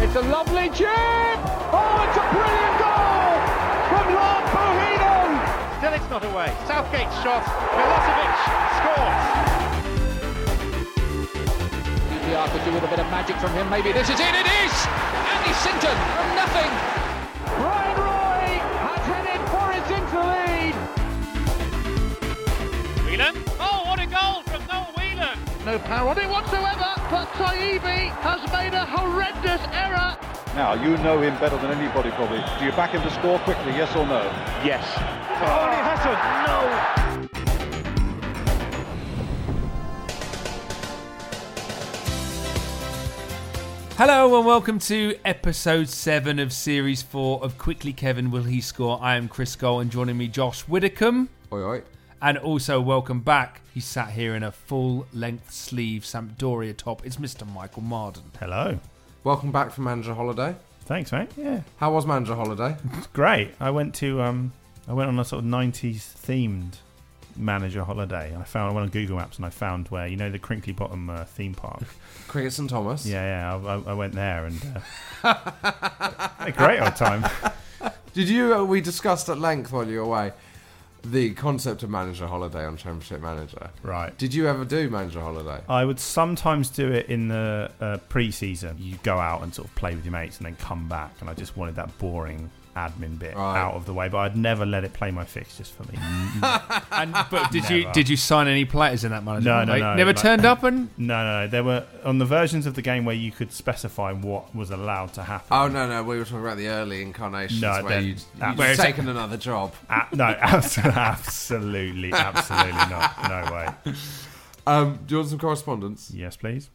It's a lovely chip! Oh, it's a brilliant goal from Lord Bohinen! Still it's not away. Southgate's shot. Milosevic scores. DDR could do with a bit of magic from him. Maybe this is it. It is! Andy Sinton from nothing. Brian Roy has headed Forest into the lead. Whelan. Oh, what a goal from Noel Whelan. No power on it whatsoever. But Taibbi has made a horrendous error. Now, you know him better than anybody, probably. Do you back him to score quickly, yes or no? Yes. Only Hassan. No. Hello and welcome to episode 7 of series 4 of Quickly Kevin Will He Score? I am Chris Goll and joining me Josh Widdicombe. Oi, oi. And also, welcome back. He sat here in a full-length sleeve Sampdoria top. It's Mr. Michael Marden. Hello. Welcome back from Mandra Holiday. Thanks, mate. Yeah. How was Mandra Holiday? It's great. I went to I went on a sort of 90s themed manager holiday. I went on Google Maps and I found where, you know, the Crinkly Bottom theme park. Cricket St Thomas. Yeah. I went there and had a great old time. Did you? We discussed at length while you were away the concept of manager holiday on Championship Manager. Right. Did you ever do manager holiday? I would sometimes do it in the pre-season. You go out and sort of play with your mates and then come back, and I just wanted that boring admin bit out of the way, but I'd never let it play my fixtures for me. Did you sign any players in that manager holiday? No. Never turned up and... No. There were, on the versions of the game where you could specify what was allowed to happen. Oh, no. We were talking about the early incarnations where you'd taken another job. Absolutely not. No way. Do you want some correspondence? Yes, please.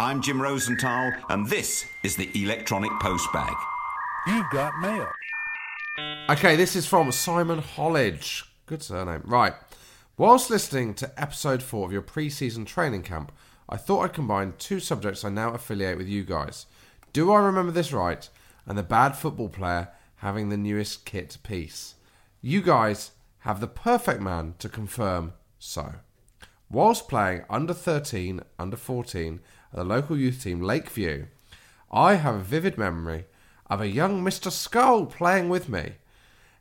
I'm Jim Rosenthal, and this is the Electronic Postbag. You got mail. Okay, this is from Simon Hollidge. Good surname. Right. Whilst listening to episode 4 of your pre-season training camp, I thought I'd combine two subjects I now affiliate with you guys. Do I remember this right? And the bad football player having the newest kit piece. You guys have the perfect man to confirm so. Whilst playing under 13, under 14... the local youth team Lakeview, I have a vivid memory of a young Mr. Skull playing with me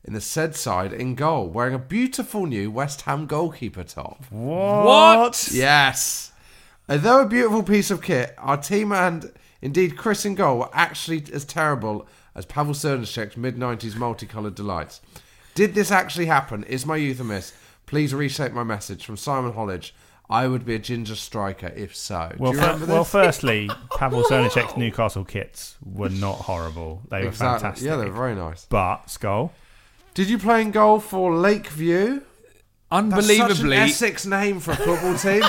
in the said side in goal, wearing a beautiful new West Ham goalkeeper top. What? Yes. Although a beautiful piece of kit, our team and indeed Chris in goal were actually as terrible as Pavel Cernicek's mid-90s multicoloured delights. Did this actually happen? Is my youth a miss? Please reshape my message. From Simon Hollidge. I would be a ginger striker if so. Well, firstly, Pavel Cernicek's Newcastle kits were not horrible. They were fantastic. Yeah, they were very nice. But, Skull? Did you play in goal for Lakeview? Unbelievably. That's such an Essex name for a football team.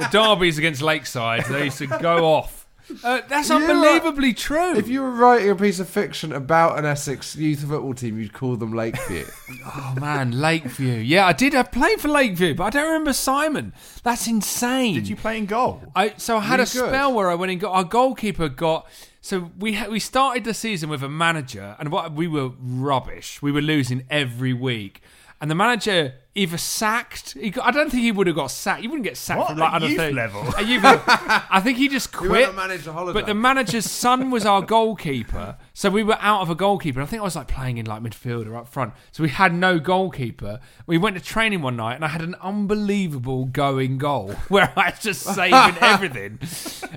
The derbies against Lakeside, they used to go off. That's unbelievably true. If you were writing a piece of fiction about an Essex youth football team, you'd call them Lakeview. Oh man, Lakeview. Yeah, I did. I played for Lakeview, but I don't remember Simon. That's insane. Did you play in goal? So I had a spell where I went in goal. Our goalkeeper got. So we started the season with a manager, and we were rubbish. We were losing every week. And the manager either sacked. I don't think he would have got sacked. You wouldn't get sacked from like other things. Level. I think he just quit. We went on manager holiday. But the manager's son was our goalkeeper, so we were out of a goalkeeper. I think I was like playing in like midfield or up front, so we had no goalkeeper. We went to training one night, and I had an unbelievable going goal where I was just saving everything.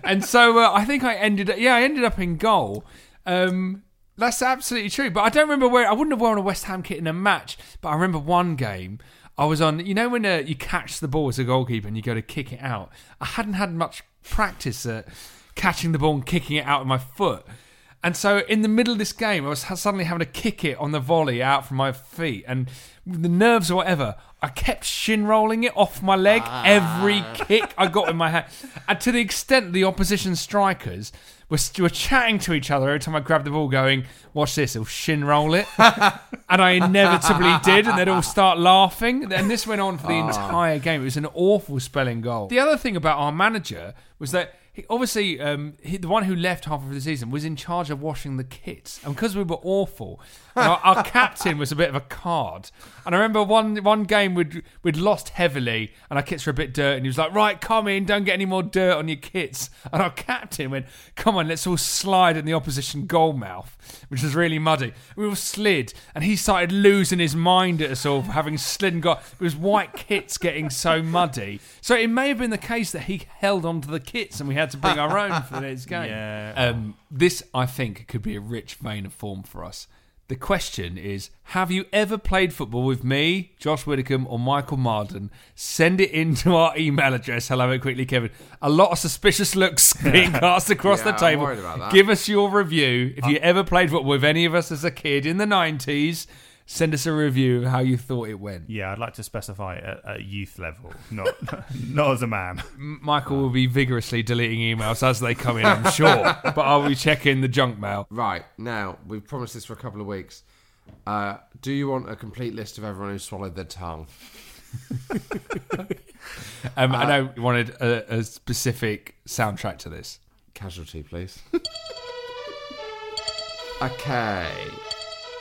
And so I think I ended up in goal. That's absolutely true. But I don't remember I wouldn't have worn a West Ham kit in a match, but I remember one game I was on, you know when you catch the ball as a goalkeeper and you go to kick it out? I hadn't had much practice at catching the ball and kicking it out with my foot. And so in the middle of this game, I was suddenly having to kick it on the volley out from my feet. And the nerves or whatever, I kept shin rolling it off my leg every kick I got in my hand. And to the extent the opposition strikers were chatting to each other every time I grabbed the ball going, watch this, he'll shin roll it. And I inevitably did, and they'd all start laughing. And this went on for the entire game. It was an awful spelling goal. The other thing about our manager was that obviously, the one who left half of the season was in charge of washing the kits. And because we were awful, our captain was a bit of a card. And I remember one game we'd lost heavily and our kits were a bit dirty. And he was like, right, come in, don't get any more dirt on your kits. And our captain went, come on, let's all slide in the opposition goal mouth, which was really muddy. We all slid and he started losing his mind at us all for having slid and got... It was white kits getting so muddy. So it may have been the case that he held onto the kits and we had to bring our own for this game. Yeah. This, I think, could be a rich vein of form for us. The question is, have you ever played football with me, Josh Widdicombe, or Michael Marden? Send it in to our email address, hello@quicklykevin. A lot of suspicious looks being cast across the table. I'm worried about that. Give us your review. If you ever played football with any of us as a kid in the 90s, send us a review of how you thought it went. Yeah, I'd like to specify at youth level, not as a man. Michael will be vigorously deleting emails as they come in, I'm sure. But I'll be checking the junk mail. Right, now, we've promised this for a couple of weeks. Do you want a complete list of everyone who swallowed their tongue? I know you wanted a specific soundtrack to this. Casualty, please. Okay.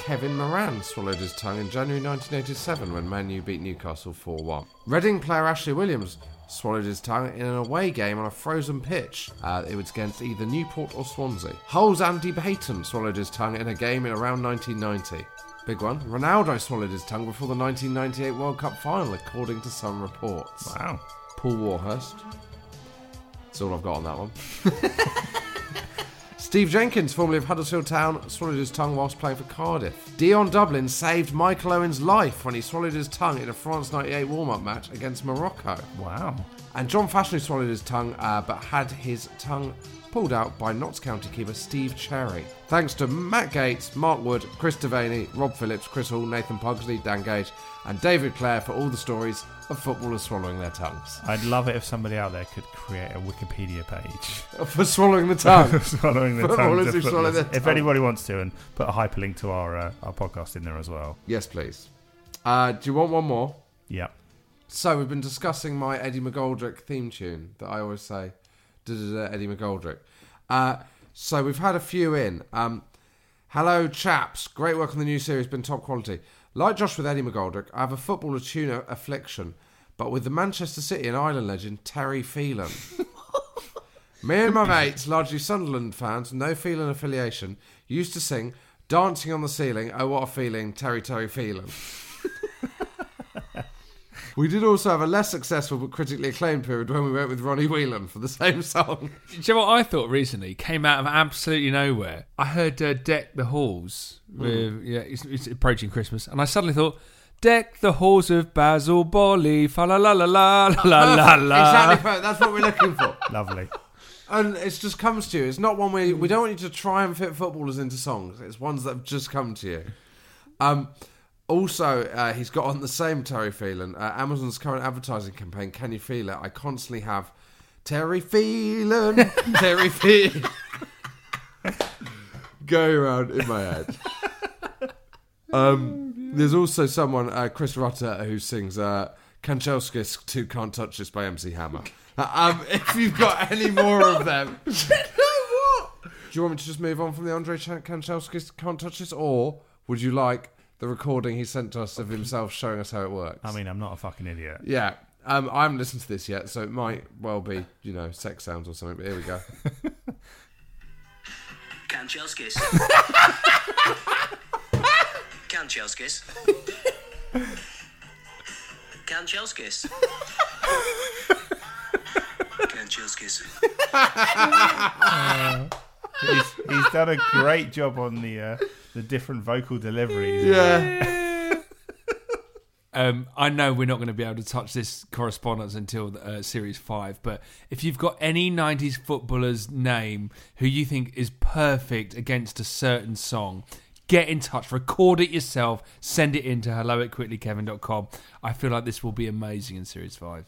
Kevin Moran swallowed his tongue in January 1987 when Man U beat Newcastle 4-1. Reading player Ashley Williams swallowed his tongue in an away game on a frozen pitch. It was against either Newport or Swansea. Hull's Andy Hayton swallowed his tongue in a game in around 1990. Big one. Ronaldo swallowed his tongue before the 1998 World Cup final, according to some reports. Wow. Paul Warhurst. That's all I've got on that one. Steve Jenkins, formerly of Huddersfield Town, swallowed his tongue whilst playing for Cardiff. Dion Dublin saved Michael Owen's life when he swallowed his tongue in a France 98 warm-up match against Morocco. Wow. And John Fashanu swallowed his tongue, but had his tongue pulled out by Notts County keeper Steve Cherry. Thanks to Matt Gates, Mark Wood, Chris Devaney, Rob Phillips, Chris Hall, Nathan Pugsley, Dan Gage and David Clare for all the stories of footballers swallowing their tongues. I'd love it if somebody out there could create a Wikipedia page for swallowing the tongue. Swallowing their tongue. If anybody wants to, and put a hyperlink to our podcast in there as well. Yes, please. Do you want one more? Yeah. So we've been discussing my Eddie McGoldrick theme tune that I always say, Eddie McGoldrick. So we've had a few in. Hello, chaps. Great work on the new series. Been top quality. Like Josh with Eddie McGoldrick, I have a footballer tuner affliction, but with the Manchester City and Ireland legend Terry Phelan. Me and my mates, largely Sunderland fans, no Phelan affiliation, used to sing Dancing on the Ceiling, Oh What a Feeling, Terry, Terry Phelan. We did also have a less successful but critically acclaimed period when we went with Ronnie Whelan for the same song. Do you know what I thought recently? Came out of absolutely nowhere. I heard Deck the Halls. It's approaching Christmas. And I suddenly thought, Deck the Halls of Basil Boli. Fa la la la la la la la. Exactly. Perfect. That's what we're looking for. Lovely. And it just comes to you. It's not one where we don't want you to try and fit footballers into songs. It's ones that have just come to you. Also, he's got on the same Terry Phelan. Amazon's current advertising campaign, Can You Feel It? I constantly have Terry Phelan, Terry Phelan. Going around in my head. There's also someone, Chris Rutter, who sings Kanchelskis 2 Can't Touch This by MC Hammer. If you've got any more of them. What? Do you want me to just move on from the Andrei Kanchelskis Can't Touch This? Or would you like the recording he sent us of himself showing us how it works? I mean, I'm not a fucking idiot. Yeah. I haven't listened to this yet, so it might well be, you know, sex sounds or something, but here we go. Kanchelskis. Kanchelskis. Kanchelskis. Kanchelskis. He's done a great job on the different vocal deliveries. Yeah. I know we're not going to be able to touch this correspondence until Series 5, but if you've got any 90s footballer's name who you think is perfect against a certain song, get in touch, record it yourself, send it in to hello@quicklykevin.com. I feel like this will be amazing in Series 5.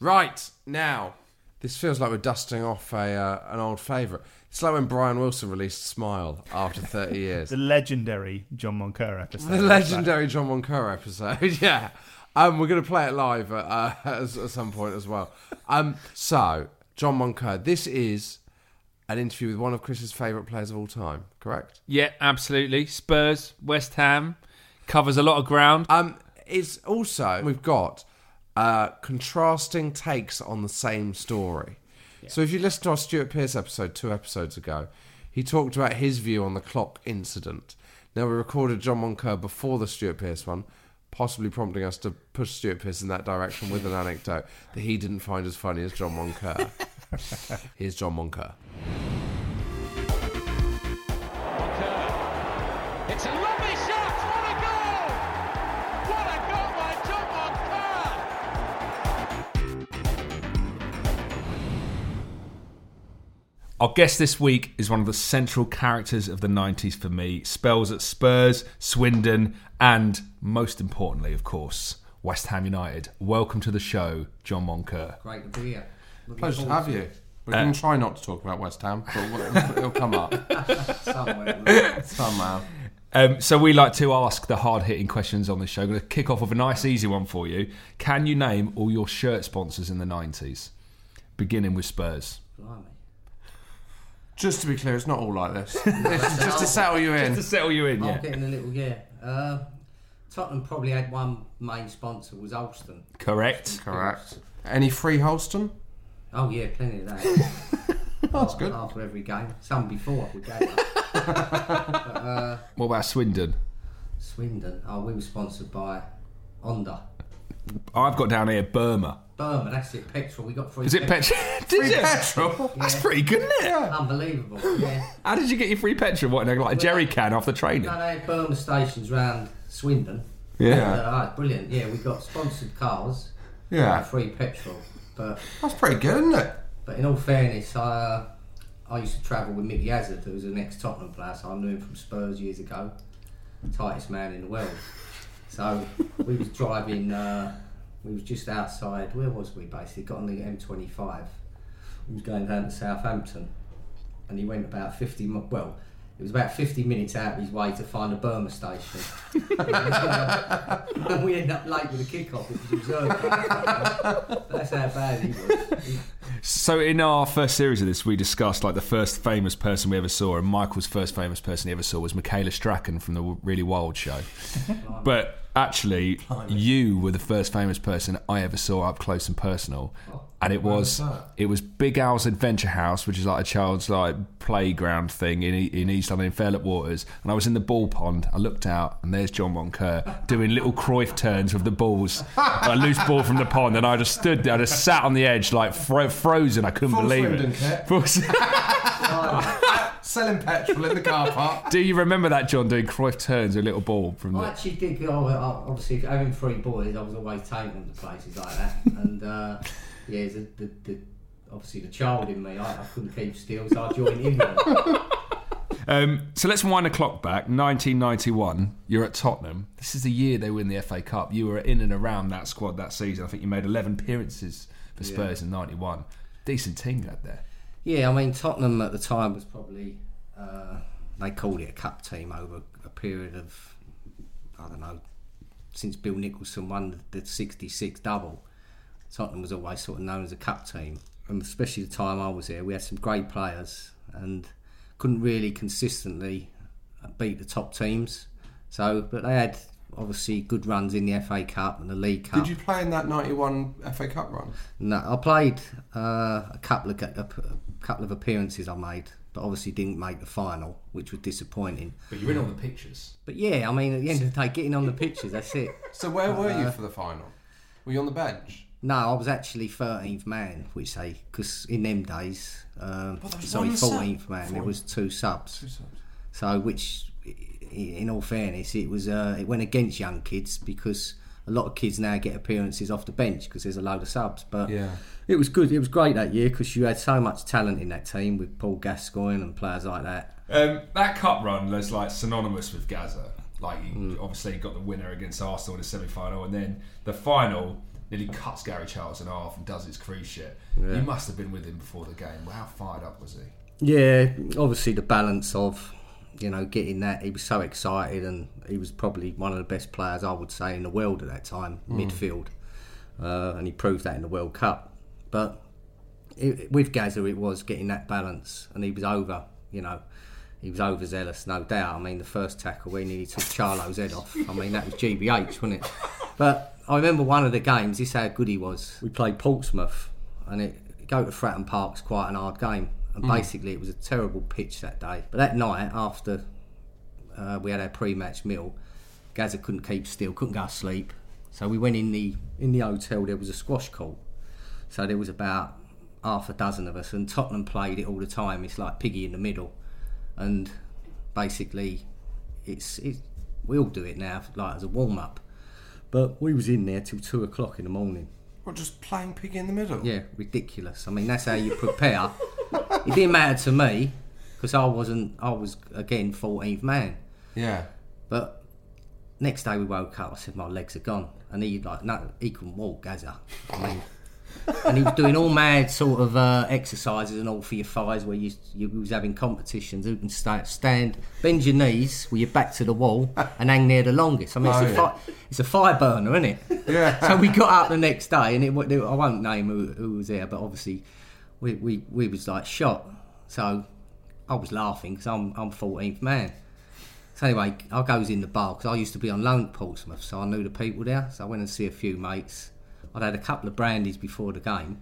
Right, now, this feels like we're dusting off an old favourite. It's like when Brian Wilson released Smile after 30 years. The legendary John Moncur episode. The legendary John Moncur episode, yeah. We're going to play it live at some point as well. So, John Moncur, this is an interview with one of Chris's favourite players of all time, correct? Yeah, absolutely. Spurs, West Ham, covers a lot of ground. It's also, we've got contrasting takes on the same story. Yeah. So if you listen to our Stuart Pearce episode 2 episodes ago, he talked about his view on the clock incident. Now, we recorded John Moncur before the Stuart Pearce one, possibly prompting us to push Stuart Pearce in that direction with an anecdote that he didn't find as funny as John Moncur. Here's John Moncur. It's a lovely shot! What a goal! What a goal by John Moncur! Our guest this week is one of the central characters of the 90s for me. Spells at Spurs, Swindon, and most importantly, of course, West Ham United. Welcome to the show, John Moncur. Great to be here. Pleasure to have you. We're going to try not to talk about West Ham, but it'll come up. Somehow. So we like to ask the hard-hitting questions on this show. I'm going to kick off with a nice, easy one for you. Can you name all your shirt sponsors in the 90s, beginning with Spurs? Blimey. Just to be clear, it's not all like this. Just to settle you in. I'm getting a little, yeah. Tottenham probably had one main sponsor, was Holston. Correct. Any free Holston? Oh yeah, plenty of that. That's good. After every game, some before we gave up. But what about Swindon? Swindon. Oh, we were sponsored by Honda. I've got down here Burma. That's it. Petrol. We got free. Is it petrol? Free petrol? Yeah. That's pretty good, isn't it? Yeah. Unbelievable. Yeah. How did you get your free petrol? What, like a jerry can off the training? No, they had Burma stations round Swindon. Yeah. Brilliant. Yeah, we got sponsored cars. Yeah. Free petrol. But that's pretty good, isn't it? But in all fairness, I used to travel with Mickey Hazard, who was an ex-Tottenham player, so I knew him from Spurs years ago. Tightest man in the world. So we was driving, we was just outside, where was we basically? Got on the M25. We was going down to Southampton. And he went about it was about 50 minutes out of his way to find a Burma station. And we ended up late with a kickoff because it was early. That's how bad he was. So in our first series of this, we discussed the first famous person we ever saw, and Michael's first famous person he ever saw was Michaela Strachan from the Really Wild show. But actually, you were the first famous person I ever saw up close and personal. Oh. And it was Big Al's Adventure House, which is like a child's playground thing in East London, in Fairlop Waters. And I was in the ball pond. I looked out, and there's John Moncur doing little Cruyff turns with the balls, a loose ball from the pond. And I just stood there, I just sat on the edge, frozen. I couldn't believe it. Selling petrol in the car park. Do you remember that, John, doing Cruyff turns with a little ball from I actually did. Obviously, having 3 boys, I was always taking them to places like that, and. Yeah, obviously the child in me, I couldn't keep still, so I joined in there. So let's wind the clock back. 1991, you're at Tottenham. This is the year they win the FA Cup. You were in and around that squad that season. I think you made 11 appearances for Spurs in 91. Decent team you had there. Yeah, I mean, Tottenham at the time was probably, they called it a cup team over a period of, I don't know, since Bill Nicholson won the 66 double. Tottenham was always sort of known as a cup team. And especially the time I was here, we had some great players and couldn't really consistently beat the top teams. So, but they had obviously good runs in the FA Cup and the League Cup. Did you play in that 91 FA Cup run? No, I played a couple of appearances I made, but obviously didn't make the final, which was disappointing. But you were in all the pictures. But yeah, I mean, at the end of the day, getting on the pictures, that's it. So where were you for the final? Were you on the bench? No, I was actually 13th man, which they, because in them days, 14th man, there was two subs. So, which, in all fairness, it was it went against young kids, because a lot of kids now get appearances off the bench because there's a load of subs. But it was good. It was great that year because you had so much talent in that team with Paul Gascoigne and players like that. That cup run was like synonymous with Gazza. Like, you obviously got the winner against Arsenal in the semi-final, and then the final nearly cuts Gary Charles in half and does his Cruyff shit. Yeah. You must have been with him before the game. How fired up was he? Yeah, obviously the balance of, you know, getting that, he was so excited, and he was probably one of the best players I would say in the world at that time, midfield, and he proved that in the World Cup. But with Gazza, it was getting that balance, and he was over, you know, he was overzealous, no doubt. I mean, the first tackle, we nearly took Charlo's head off. I mean, that was GBH, wasn't it? But I remember one of the games, this is how good he was. We played Portsmouth, and it go to Fratton Park's quite an hard game. And basically it was a terrible pitch that day. But that night, after we had our pre-match meal, Gazza couldn't keep still, couldn't go to sleep. So we went in the hotel, there was a squash court. So there was about half a dozen of us, and Tottenham played it all the time. It's like Piggy in the Middle. And basically, we all do it now, like as a warm-up. But we was in there till 2:00 in the morning. Well, just playing Piggy in the Middle? Yeah, ridiculous. I mean, that's how you prepare. It didn't matter to me because I was again 14th man. Yeah. But next day we woke up, I said my legs are gone, and he he couldn't walk, Gazza. I mean, and he was doing all mad sort of exercises and all for your thighs, where you was having competitions who can stand, bend your knees with your back to the wall and hang there the longest. I mean, it's a fire burner, isn't it? Yeah. So we got up the next day, and I won't name who was there, but obviously. We was like shot, so I was laughing because I'm 14th man. So anyway, I goes in the bar because I used to be on loan at Portsmouth, so I knew the people there. So I went and see a few mates. I'd had a couple of brandies before the game.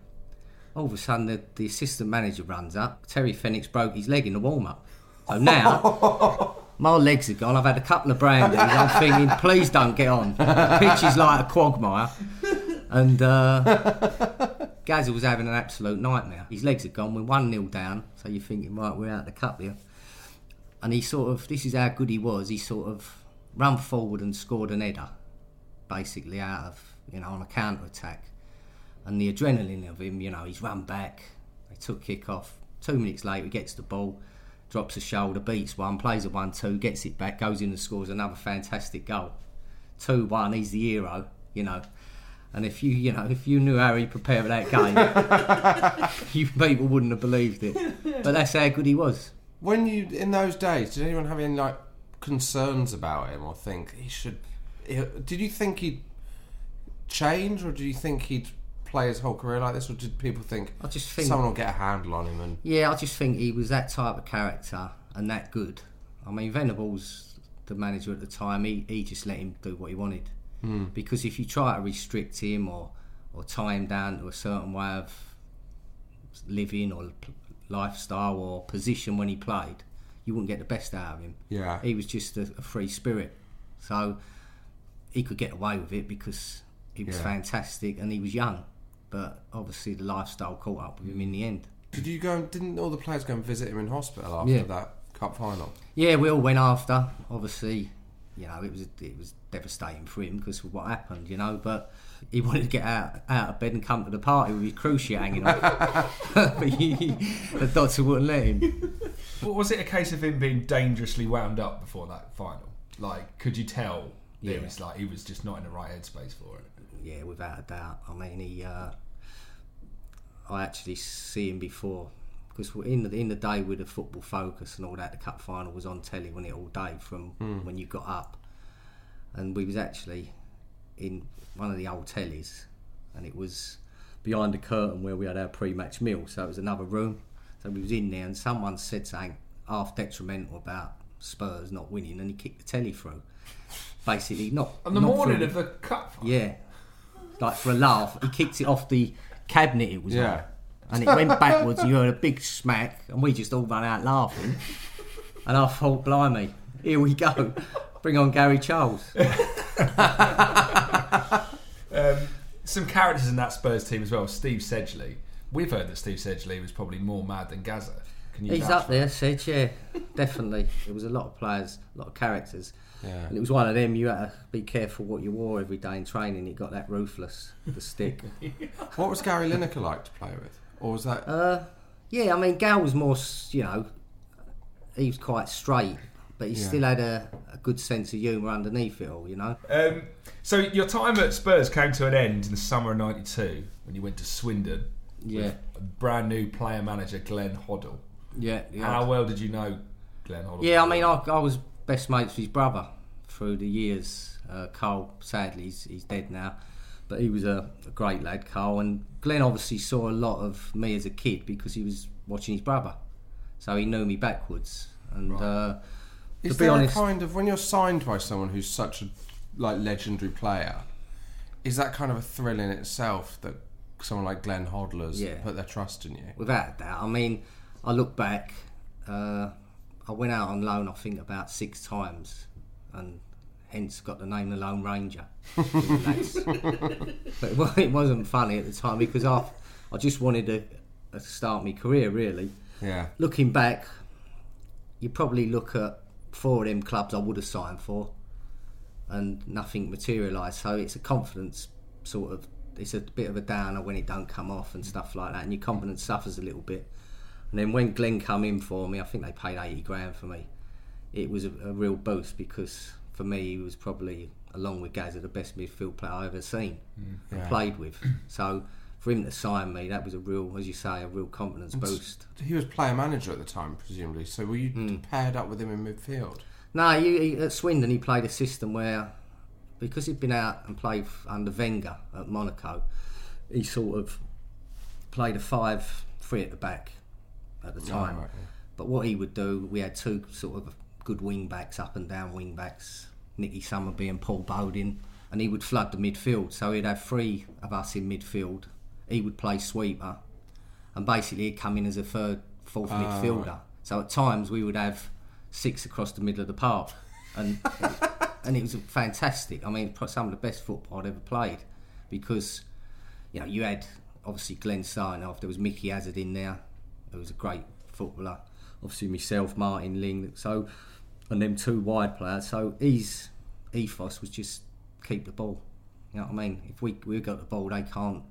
All of a sudden, the assistant manager runs up. Terry Fenwick's broke his leg in the warm up. So now my legs are gone. I've had a couple of brandies. I'm thinking, please don't get on. The pitch is like a quagmire, and. Gazza was having an absolute nightmare. His legs had gone. We're 1-0 down. So you're thinking, right, we're out of the cup here. And he sort of, this is how good he was. He sort of run forward and scored an header, basically out of, you know, on a counter attack. And the adrenaline of him, you know, he's run back. They took kick off. 2 minutes later, he gets the ball, drops a shoulder, beats one, plays a 1-2, gets it back, goes in and scores another fantastic goal. 2-1. He's the hero, you know. And if you knew how he prepared for that game, you people wouldn't have believed it. But that's how good he was. When you in those days, did anyone have any like concerns about him or think he should? Did you think he'd change, or do you think he'd play his whole career like this, or did people think, I just think someone will get a handle on him? And yeah, I just think he was that type of character and that good. I mean, Venables, the manager at the time, he just let him do what he wanted. Because if you try to restrict him or tie him down to a certain way of living or lifestyle or position when he played, you wouldn't get the best out of him. Yeah, he was just a free spirit, so he could get away with it because he was fantastic and he was young. But obviously, the lifestyle caught up with him in the end. Didn't all the players go and visit him in hospital after that cup final? Yeah, we all went after. Obviously. You know, it was devastating for him because of what happened, you know, but he wanted to get out of bed and come to the party with his cruise ship hanging on. But the doctor wouldn't let him. Well, was it a case of him being dangerously wound up before that final? Like, could you tell that it was like he was just not in the right headspace for it? Yeah, without a doubt. I mean, he... I actually see him before, because in the day with the Football Focus and all that, the cup final was on telly, wasn't it, all day from when you got up, and we was actually in one of the old tellies, and it was behind the curtain where we had our pre-match meal, so it was another room, so we was in there, and someone said something half detrimental about Spurs not winning, and he kicked the telly through, basically not on the morning of the cup final. Yeah, like for a laugh, he kicked it off the cabinet it was on, and it went backwards, and you heard a big smack, and we just all ran out laughing, and I thought, blimey, here we go, bring on Gary Charles. Some characters in that Spurs team as well. Steve Sedgley, we've heard that Steve Sedgley was probably more mad than Gazza. He's up there, Sedge, yeah, definitely. It was a lot of players, a lot of characters. Yeah. And it was one of them, you had to be careful what you wore every day in training. It got that ruthless, the stick. What was Gary Lineker like to play with? Or was that... yeah, I mean, Gal was more, you know, he was quite straight, but he still had a good sense of humour underneath it all, you know. So your time at Spurs came to an end in the summer of 92 when you went to Swindon with a brand new player manager, Glenn Hoddle. Yeah, yeah. How well did you know Glenn Hoddle? Yeah, I mean, I was best mates with his brother through the years. Carl, sadly, he's dead now, but he was a great lad, Carl. And Glenn obviously saw a lot of me as a kid because he was watching his brother, so he knew me backwards. And is to be honest, kind of when you're signed by someone who's such a legendary player, is that kind of a thrill in itself that someone like Glenn Hoddle has put their trust in you? Without that, I mean. I look back, I went out on loan I think about 6 times and hence got the name the Lone Ranger. But it wasn't funny at the time because I just wanted to start my career really. Yeah. Looking back, you probably look at 4 of them clubs I would have signed for and nothing materialised, so it's a confidence sort of, it's a bit of a downer when it don't come off and stuff like that, and your confidence suffers a little bit. And then when Glenn came in for me, I think they paid 80 grand for me. It was a real boost because for me, he was probably, along with Gazza, the best midfield player I've ever seen and played with. So for him to sign me, that was a real, as you say, a real confidence boost. He was player manager at the time, presumably. So were you paired up with him in midfield? No, at Swindon, he played a system where, because he'd been out and played under Wenger at Monaco, he sort of played a 5-3 at the back. At the time, but what he would do, we had 2 sort of good wing backs, up and down wing backs, Nicky Summerby and Paul Bowden, and he would flood the midfield. So he'd have 3 of us in midfield. He would play sweeper, and basically he'd come in as a 3rd, 4th midfielder. Right. So at times we would have 6 across the middle of the park, and it was fantastic. I mean, some of the best football I'd ever played, because you know you had obviously Glenn starting off. There was Mickey Hazard in there. Who was a great footballer, obviously myself, Martin Ling, so and them 2 wide players. So his ethos was just keep the ball. You know what I mean? If we got the ball, they can't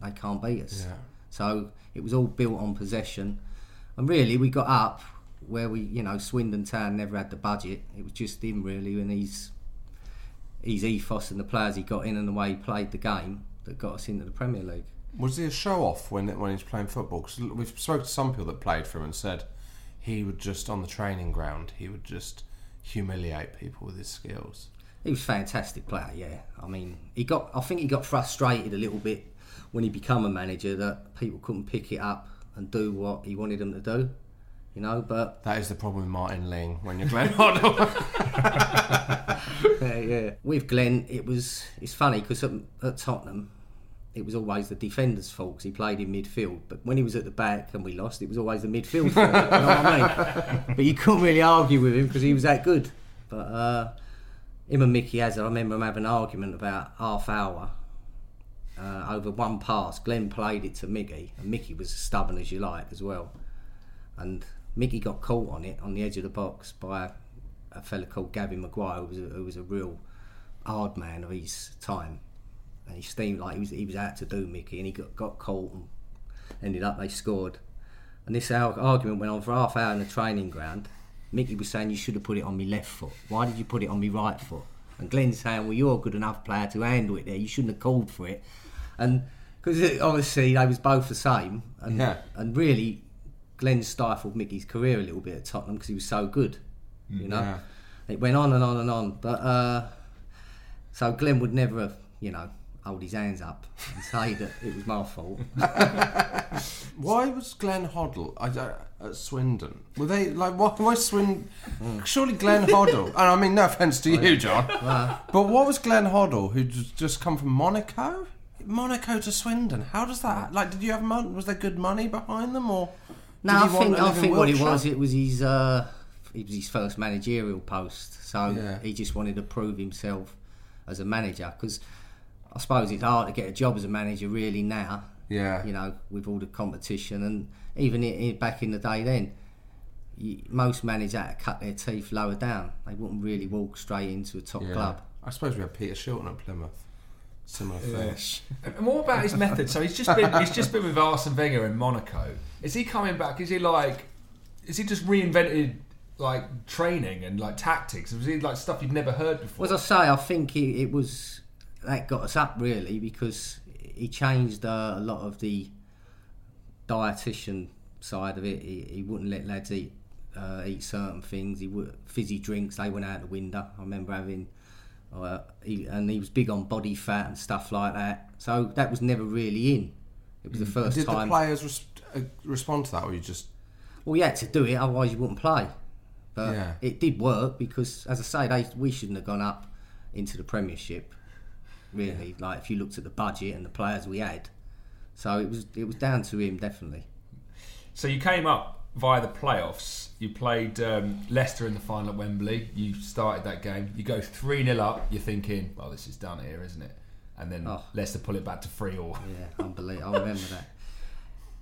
beat us. Yeah. So it was all built on possession, and really we got up where we, you know, Swindon Town never had the budget. It was just him really, and his ethos and the players he got in and the way he played the game that got us into the Premier League. Was he a show-off when he was playing football? Because we've spoken to some people that played for him and said he would just, on the training ground, he would just humiliate people with his skills. He was a fantastic player, yeah. I mean, I think he got frustrated a little bit when he became a manager that people couldn't pick it up and do what he wanted them to do, you know, but... That is the problem with Martin Ling when you're Glenn Hoddle. Yeah. With Glenn, it's funny because at Tottenham... It was always the defender's fault because he played in midfield. But when he was at the back and we lost, it was always the midfield fault. You know what I mean? But you couldn't really argue with him because he was that good. But him and Mickey Hazard, I remember him having an argument about half hour over one pass. Glenn played it to Mickey, and Mickey was as stubborn as you like as well. And Mickey got caught on it on the edge of the box by a fella called Gavin Maguire, who was a real hard man of his time. And he seemed like he was out to do Mickey, and he got caught and ended up they scored. And this argument went on for half hour in the training ground. Mickey was saying, you should have put it on my left foot. Why did you put it on my right foot? And Glenn's saying, well, you're a good enough player to handle it there. You shouldn't have called for it. And Because honestly, they was both the same. And, yeah. And really, Glenn stifled Mickey's career a little bit at Tottenham because he was so good. You know? Yeah. It went on and on and on. But so Glenn would never have, you know, hold his hands up and say that it was my fault. Why was Glenn Hoddle at Swindon? Were they like, why Swindon? Surely Glenn Hoddle, and I mean, no offence to you, John, but what was Glenn Hoddle, who'd just come from Monaco to Swindon? How does that, like, did you have money? Was there good money behind them, or? No, I think what it was his first managerial post, so he just wanted to prove himself as a manager, because I suppose it's hard to get a job as a manager really now. Yeah. You know, with all the competition, and even back in the day then, most managers had to cut their teeth lower down. They wouldn't really walk straight into a top club. I suppose we had Peter Shilton at Plymouth. Similar fish. And what about his method? So he's just been with Arsene Wenger in Monaco. Is he coming back? Is he like? Is he just reinvented? Like training and like tactics, was it like stuff you'd never heard before? Well, as I say, I think it was that got us up really, because he changed a lot of the dietitian side of it. He wouldn't let lads eat certain things. He would fizzy drinks. They went out the window. I remember having, and he was big on body fat and stuff like that. So that was never really in. It was the first time. Did the players respond to that, or you just? Well, you had to do it, otherwise you wouldn't play. But it did work, because, as I say, we shouldn't have gone up into the Premiership, really. Yeah. Like, if you looked at the budget and the players we had. So it was down to him, definitely. So you came up via the playoffs. You played Leicester in the final at Wembley. You started that game. You go 3-0 up. You're thinking, well, this is done here, isn't it? And then Leicester pull it back to 3-3. Yeah, unbelievable. I remember that.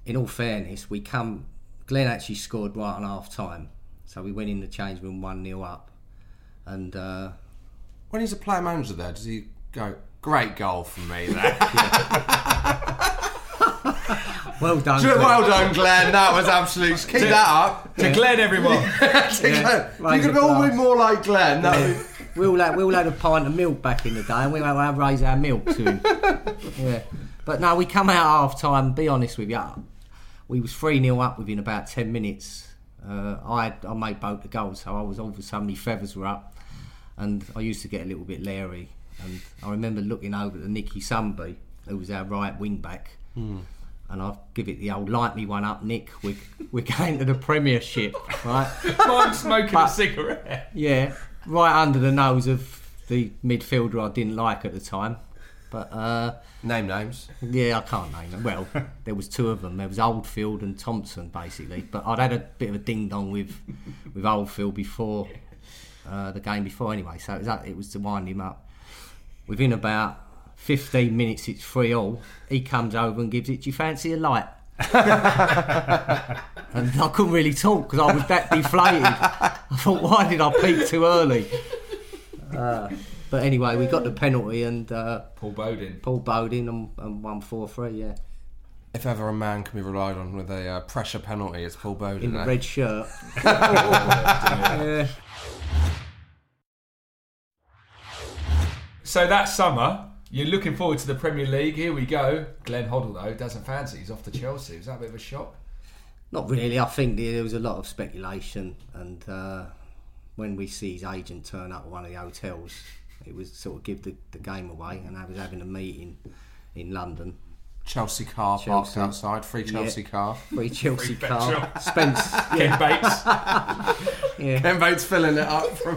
In all fairness, Glenn actually scored right on half-time. So we went in the change room 1-0 up, and when he's a player manager there, does he go, "Great goal from me there"? Well done, Glenn. Well done, Glenn. That was absolute. Keep that up to Glenn, everyone. You could all be more like Glenn. We all had a pint of milk back in the day, and we all had to raise our milk to him. Yeah, but no, we come out at half time. Be honest with you, we was 3-0 up within about 10 minutes. I made both the goals, so I was over. So many feathers were up, and I used to get a little bit leery. And I remember looking over at Nicky Sunby, who was our right wing back, and I'd give it the old "light me one up, Nick. We're going to the Premiership, right?" I'm smoking a cigarette. Yeah, right under the nose of the midfielder I didn't like at the time. But name names. Yeah, I can't name them. Well, there was two of them. There was Oldfield and Thompson, basically. But I'd had a bit of a ding dong with Oldfield before the game before, anyway. So it was to wind him up. Within about 15 minutes, it's 3-3. He comes over and gives it. "Do you fancy a light?" And I couldn't really talk because I was that deflated. I thought, why did I peak too early? But anyway, we got the penalty, and Paul Bowden, and won 4-3. Yeah. If ever a man can be relied on with a pressure penalty, it's Paul Bowden. In the red shirt. Yeah. So that summer, you're looking forward to the Premier League. Here we go. Glenn Hoddle though doesn't fancy. He's off to Chelsea. Is that a bit of a shock? Not really. I think there was a lot of speculation, and when we see his agent turn up at one of the hotels. It was sort of give the game away, and I was having a meeting in London. Chelsea car parked outside, free Chelsea car. Free Chelsea car. Spence. Ken Bates. Ken Bates filling it up from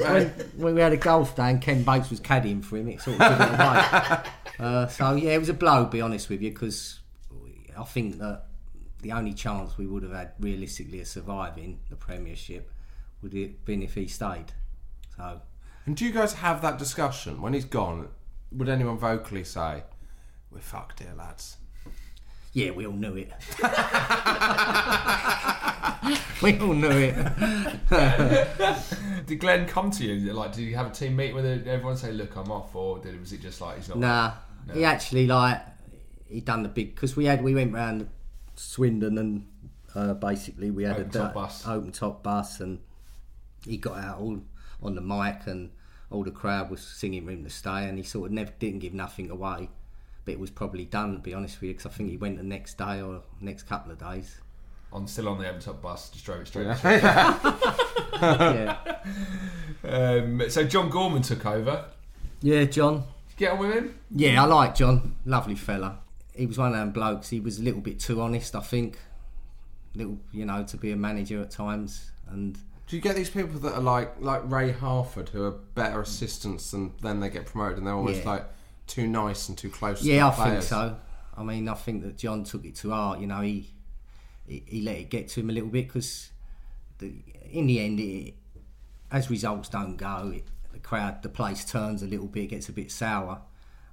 when we had a golf day and Ken Bates was caddying for him, it sort of took it away. So yeah, it was a blow, be honest with you, because I think that the only chance we would have had realistically of surviving the Premiership would have been if he stayed. So. And do you guys have that discussion? When he's gone, would anyone vocally say, "We're fucked here, lads"? Yeah, we all knew it. We all knew it. Did Glenn come to you? Like, did you have a team meeting where everyone say, "Look, I'm off," or was it just like he's not? Nah, no. He actually he done the big, because we went round Swindon, and basically we had open top bus, and he got out all on the mic, and all the crowd was singing for him to stay, and he sort of never didn't give nothing away. but it was probably done, to be honest with you, because I think he went the next day or next couple of days. I'm still on the Everton bus, just drove it straight. Yeah. So John Gorman took over. Yeah, John. Did you get on with him? Yeah, I like John. Lovely fella. He was one of them blokes. He was a little bit too honest, I think. Little, you know, to be a manager at times. And do you get these people that are like Ray Harford, who are better assistants and then they get promoted and they're almost like too nice and too close to the players? Yeah, I think so. I mean, I think that John took it to heart. You know, he let it get to him a little bit because in the end, as results don't go, the crowd, the place turns a little bit, gets a bit sour.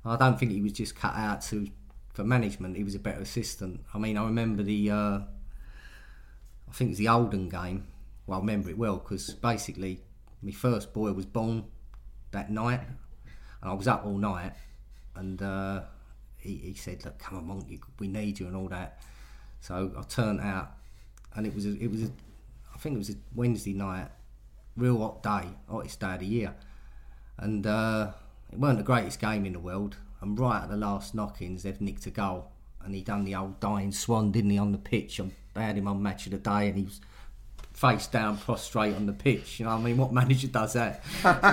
I don't think he was just cut out for management. He was a better assistant. I mean, I remember I think it was the Oldham game. Well, I remember it well because basically my first boy was born that night and I was up all night and he said, look, come on, Monty, we need you and all that. So I turned out and I think it was a Wednesday night, real hot day, hottest day of the year. And it weren't the greatest game in the world. And right at the last knock-ins, they've nicked a goal. And he done the old dying swan, didn't he, on the pitch. I had him on Match of the Day and he was face down, prostrate on the pitch. You know what I mean? What manager does that?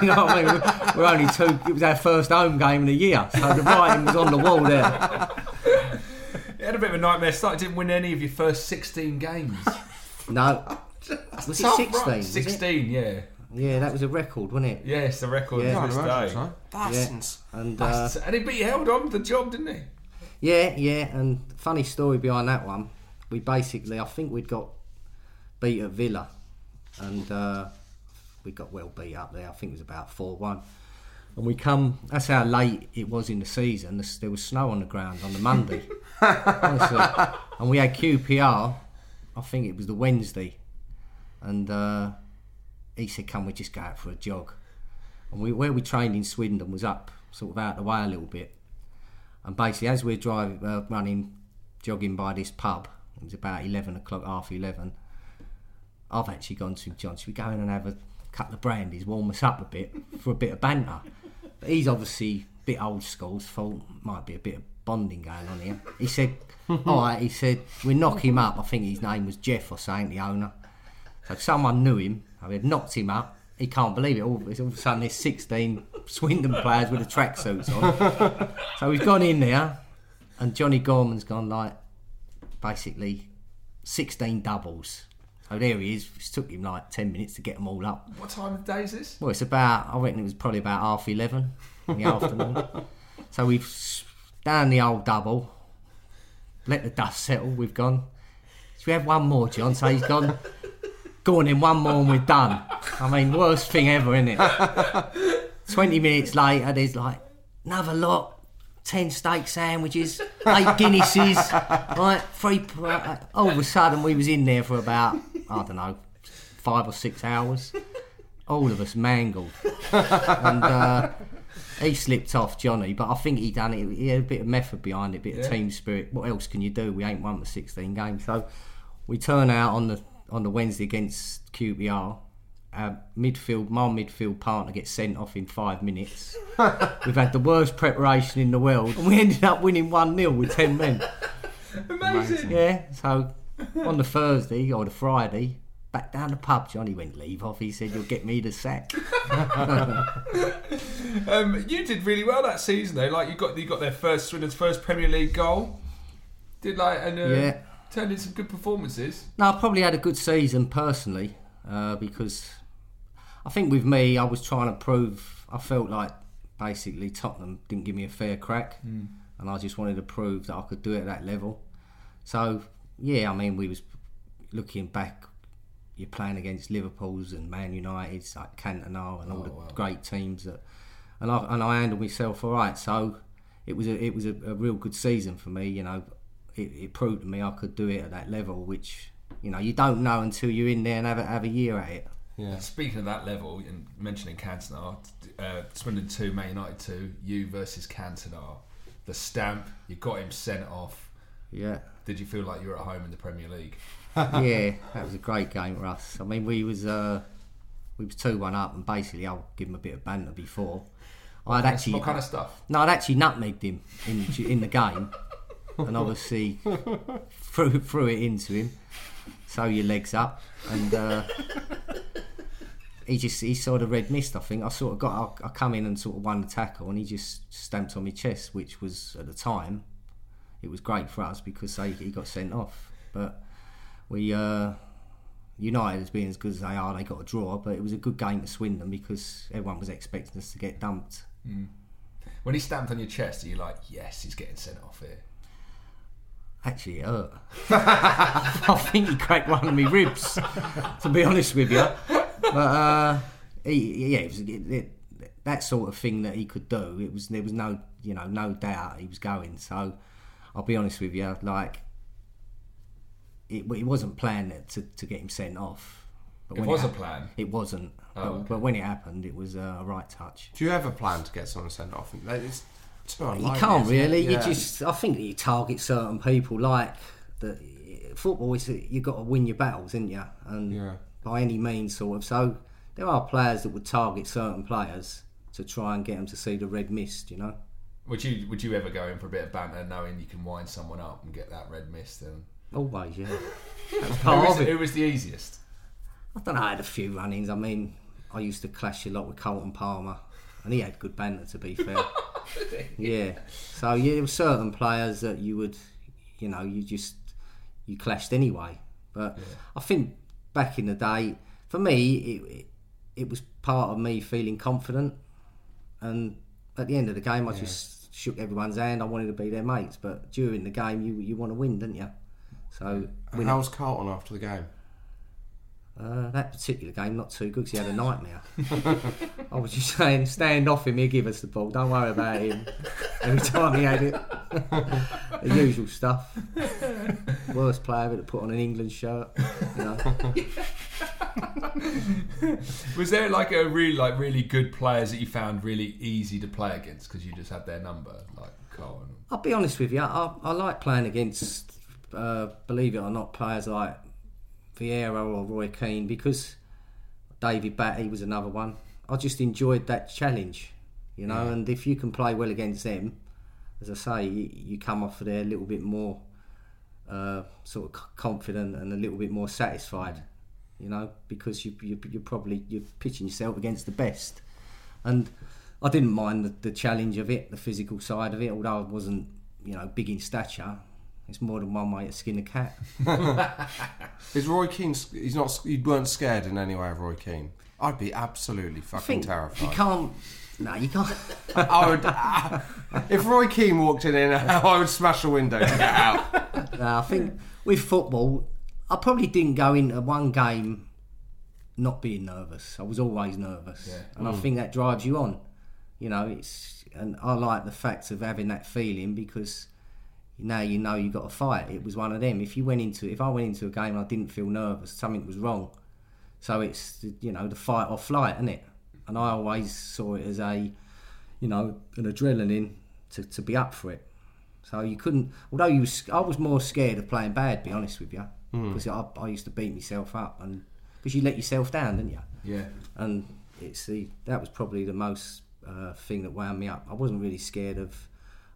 You know what I mean? We're only two. It was our first home game in a year. So the writing was on the wall there. You had a bit of a nightmare start. Didn't win any of your first 16 games. No. Was it 16? 16, yeah. Yeah, that was a record, wasn't it? Yeah, it's the record to this day. That's and he held on to the job, didn't he? Yeah, and funny story behind that one. We basically, I think we'd got beat at Villa and we got well beat up there. I think it was about 4-1. And that's how late it was in the season. There was snow on the ground on the Monday. Honestly. And we had QPR, I think it was the Wednesday. And he said, can we just go out for a jog? And where we trained in Swindon was up, sort of out the way a little bit. And basically, as we're driving, jogging by this pub, it was about 11 o'clock, half 11, I've actually gone to John, should we go in and have a couple of brandies, warm us up a bit for a bit of banter? But he's obviously a bit old school, so might be a bit of bonding going on here. He said, all right, he said, we knock him up. I think his name was Jeff or something, the owner. So someone knew him, we had knocked him up. He can't believe it. All of a sudden, there's 16 Swindon players with the tracksuits on. So we've gone in there, and Johnny Gorman's gone like basically 16 doubles. So there he is. It took him like 10 minutes to get them all up. What time of day is this? Well, it's about, I reckon it was probably about 11:30 in the afternoon. So we've down the old double, let the dust settle. We've gone. Should we have one more, John? So he's gone. Go on in one more and we're done. I mean, worst thing ever, isn't it? 20 minutes later, there's like another lot, 10 steak sandwiches, 8 Guinnesses, right? 3. All of a sudden, we was in there for about, I don't know, 5 or 6 hours. All of us mangled. And he slipped off, Johnny, but I think he done it. He had a bit of method behind it, a bit of team spirit. What else can you do? We ain't won for 16 games. So we turn out on the Wednesday against QPR, my midfield partner gets sent off in 5 minutes. We've had the worst preparation in the world, and we ended up winning 1-0 with 10 men. Amazing. Yeah, so on the Thursday or the Friday, back down the pub, Johnny went, leave off. He said, you'll get me the sack. You did really well that season, though. Like, you got Swindon's first Premier League goal. Did like an... yeah. Turned in some good performances. No, I probably had a good season personally because I think with me, I was trying to prove. I felt like basically Tottenham didn't give me a fair crack, and I just wanted to prove that I could do it at that level. So yeah, I mean, we was looking back. You're playing against Liverpool's and Man United's, like Cantona and all great teams that, and I handled myself all right. So it was a real good season for me, you know. It proved to me I could do it at that level, which, you know, you don't know until you're in there and have a year at it. Yeah. Speaking of that level and mentioning Cantona, Swindon 2, Man United 2, you versus Cantona, the stamp, you got him sent off. Yeah. Did you feel like you were at home in the Premier League? Yeah, that was a great game for us. I mean, we was 2-1 up and basically I'll give him a bit of banter before. I'd actually, what kind of stuff? No, I'd actually nutmegged him in the game, and obviously threw it into him. So your legs up, and he saw the red mist. I think I sort of got. I come in and sort of won the tackle, and he just stamped on my chest, which was at the time, it was great for us because he got sent off. But we United, as being as good as they are, they got a draw. But it was a good game to Swindon because everyone was expecting us to get dumped. Mm. When he stamped on your chest, are you like, yes, he's getting sent off here? Actually, it hurt. I think he cracked one of my ribs, to be honest with you. But that sort of thing that he could do. It was there was no doubt he was going. So I'll be honest with you, like. It wasn't planned to get him sent off. But it was a plan? It wasn't. Oh, okay. But when it happened, it was a right touch. Do you have a plan to get someone sent off? It's not you can't really. Yeah. I think that you target certain people. Like, football, you've got to win your battles, haven't you? And by any means, sort of. So there are players that would target certain players to try and get them to see the red mist, you know? Would you ever go in for a bit of banter knowing you can wind someone up and get that red mist then? Always, yeah. Who was the easiest? I don't know, I had a few run-ins. I mean, I used to clash a lot with Colton Palmer, and he had good banter, to be fair. Yeah. So there were certain players that you would, you clashed anyway. But yeah. I think back in the day, for me, it was part of me feeling confident. And at the end of the game, I just shook everyone's hand. I wanted to be their mates. But during the game, you want to win, don't you? So how was Carlton after the game? That particular game, not too good because he had a nightmare. I was just saying, stand off him, he'll give us the ball, don't worry about him. Every time he had it. The usual stuff. Worst player ever to put on an England shirt. You know. Was there like a really good players that you found really easy to play against because you just had their number, like Carlton? I'll be honest with you, I like playing against... believe it or not, players like Vieira or Roy Keane, because David Batty was another one. I just enjoyed that challenge, and if you can play well against them, as I say, you come off of there a little bit more sort of confident and a little bit more satisfied, because you're pitching yourself against the best. And I didn't mind the challenge of it, the physical side of it, although I wasn't big in stature. It's more than one way to skin a cat. Is Roy Keane? He's not. You weren't scared in any way of Roy Keane. I'd be absolutely fucking terrified. You can't. I would. If Roy Keane walked in, I would smash a window to get out. No, I think with football, I probably didn't go into one game not being nervous. I was always nervous, and I think that drives you on. And I like the fact of having that feeling because. Now you've got to fight. It was one of them. If I went into a game and I didn't feel nervous, something was wrong. So it's the fight or flight, isn't it? And I always saw it as an adrenaline to be up for it. So you couldn't. Although I was more scared of playing bad, be honest with you, because I used to beat myself up, and because you let yourself down, didn't you? Yeah. And that was probably the most thing that wound me up. I wasn't really scared of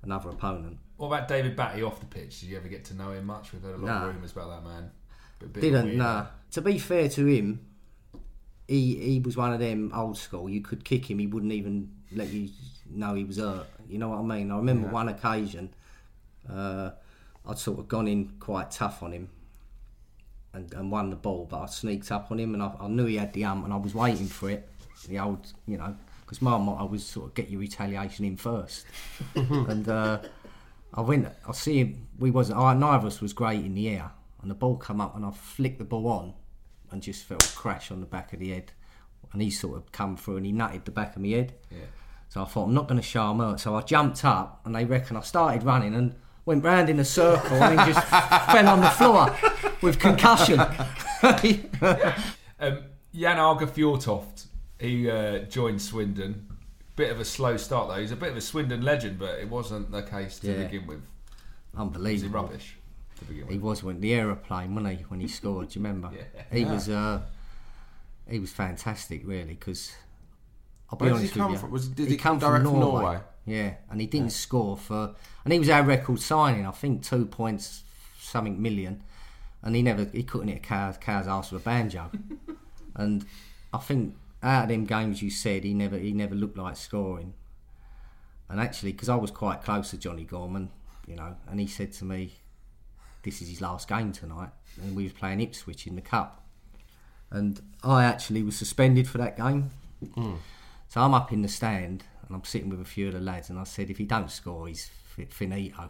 another opponent. What about David Batty off the pitch? Did you ever get to know him much? We've heard a lot of rumours about that man. Didn't, no. To be fair to him, he was one of them old school. You could kick him, he wouldn't even let you know he was hurt. You know what I mean? I remember one occasion, I'd sort of gone in quite tough on him and won the ball, but I sneaked up on him and I knew he had the and I was waiting for it. The old, because my motto was sort of get your retaliation in first. And... I see him. Neither of us was great in the air, and the ball come up, and I flicked the ball on, and just felt a crash on the back of the head, and he sort of come through, and he nutted the back of my head. Yeah. So I thought I'm not going to show him hurt. So I jumped up, and they reckon I started running and went round in a circle, and then just fell on the floor with concussion. Jan Arga Fjortoft, he joined Swindon. Bit of a slow start though. He's a bit of a Swindon legend, but it wasn't the case to begin with. Unbelievable. Was he rubbish to begin with? He was when the aeroplane, wasn't he? When he scored, do you remember? He was fantastic, really, because I'll be honest with you. Did he come direct from Norway? Yeah, and he didn't score for... And he was our record signing, I think, 2 points something million. And he couldn't hit a cow's arse with a banjo. And I think out of them games you said, he never looked like scoring. And actually, because I was quite close to Johnny Gorman, you know, and he said to me, this is his last game tonight. And we was playing Ipswich in the Cup. And I actually was suspended for that game. Mm. So I'm up in the stand and I'm sitting with a few of the lads and I said, if he don't score, he's finito.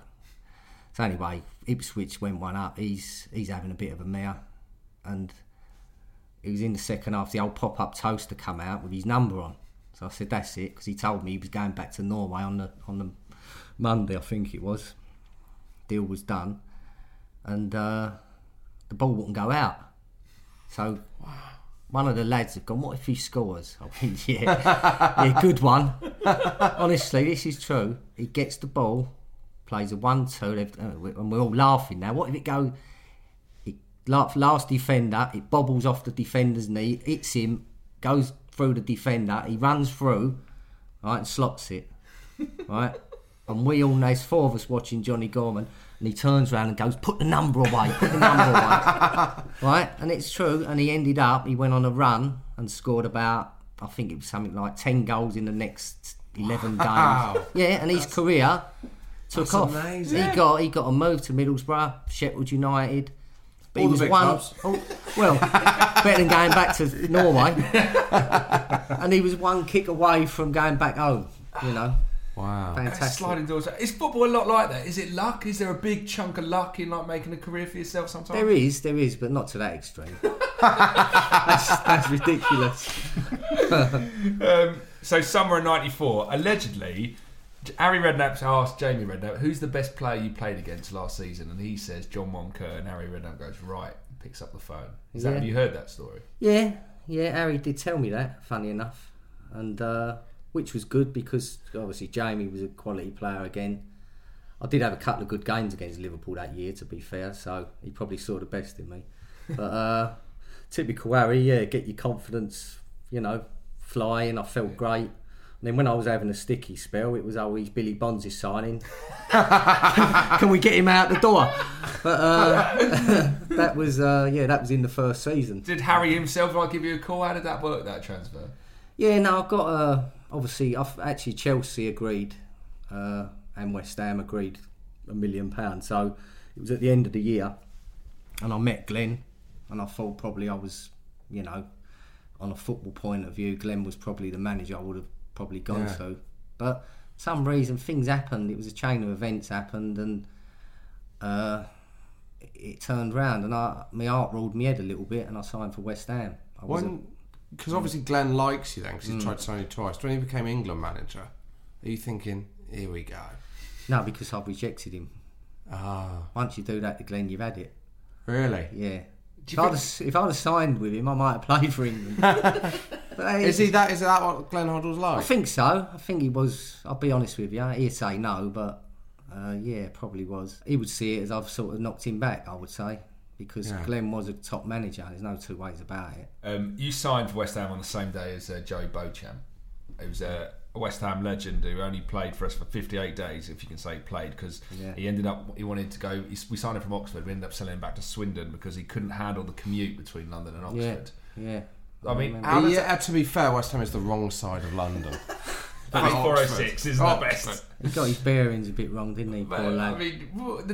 So anyway, Ipswich went one up. He's having a bit of a mare. And it was in the second half, the old pop-up toaster come out with his number on. So I said, that's it, because he told me he was going back to Norway on the Monday, I think it was. Deal was done. And the ball wouldn't go out. So one of the lads have gone, what if he scores? I mean, yeah, good one. Honestly, this is true. He gets the ball, plays a 1-2, and we're all laughing now. What if last defender, it bobbles off the defender's knee, hits him, goes through the defender, he runs through, right, and slots it, right? And there's four of us watching Johnny Gorman, and he turns around and goes, put the number away, right? And it's true, and he went on a run and scored about, I think it was something like 10 goals in the next 11 games. Yeah, and his career took off. Amazing. He got a move to Middlesbrough, Sheffield United, but all he was the big clubs. Better than going back to Norway. And he was one kick away from going back home, you know. Wow. Fantastic. Sliding doors. Is football a lot like that? Is it luck? Is there a big chunk of luck in like making a career for yourself sometimes? There is, but not to that extreme. that's ridiculous. So summer of 94, allegedly, Harry Redknapp asked Jamie Redknapp, who's the best player you played against last season? And he says, John Moncur. And Harry Redknapp goes, right, picks up the phone. Have you heard that story? Yeah, Harry did tell me that, funny enough. And which was good because, obviously, Jamie was a quality player again. I did have a couple of good games against Liverpool that year, to be fair, so he probably saw the best in me. But typical Harry, yeah, get your confidence, you know, flying. I felt great. And then when I was having a sticky spell, it was always Billy Bonds is signing. Can we get him out the door? But that was in the first season. Did Harry himself give you a call? How did that work, that transfer? Yeah, no, I've got obviously. Actually, Chelsea agreed, and West Ham agreed £1 million. So it was at the end of the year, and I met Glenn, and I thought probably I was, you know, on a football point of view, Glenn was probably the manager I would have probably gone to, but for some reason things happened. It was a chain of events happened, and it turned round, and my heart ruled me head a little bit, and I signed for West Ham. Because obviously Glenn likes you then, because he tried to sign you twice. When he became England manager, are you thinking, here we go? No, because I've rejected him. Once you do that to Glenn, you've had it. Really? Yeah. If I'd have signed with him, I might have played for England. Is that what Glenn Hoddle's like? I think so. I think he was. I'll be honest with you. He'd say no, but probably was. He would see it as I've sort of knocked him back, I would say, because Glenn was a top manager. There's no two ways about it. You signed for West Ham on the same day as Joey Beauchamp. He was a West Ham legend who only played for us for 58 days, if you can say played, because he ended up, he wanted to go, we signed him from Oxford, we ended up selling him back to Swindon because he couldn't handle the commute between London and Oxford. Yeah. I mean, to be fair, West Ham is the wrong side of London. But 406 is the best. He got his bearings a bit wrong, didn't he? Poor lad. I mean, the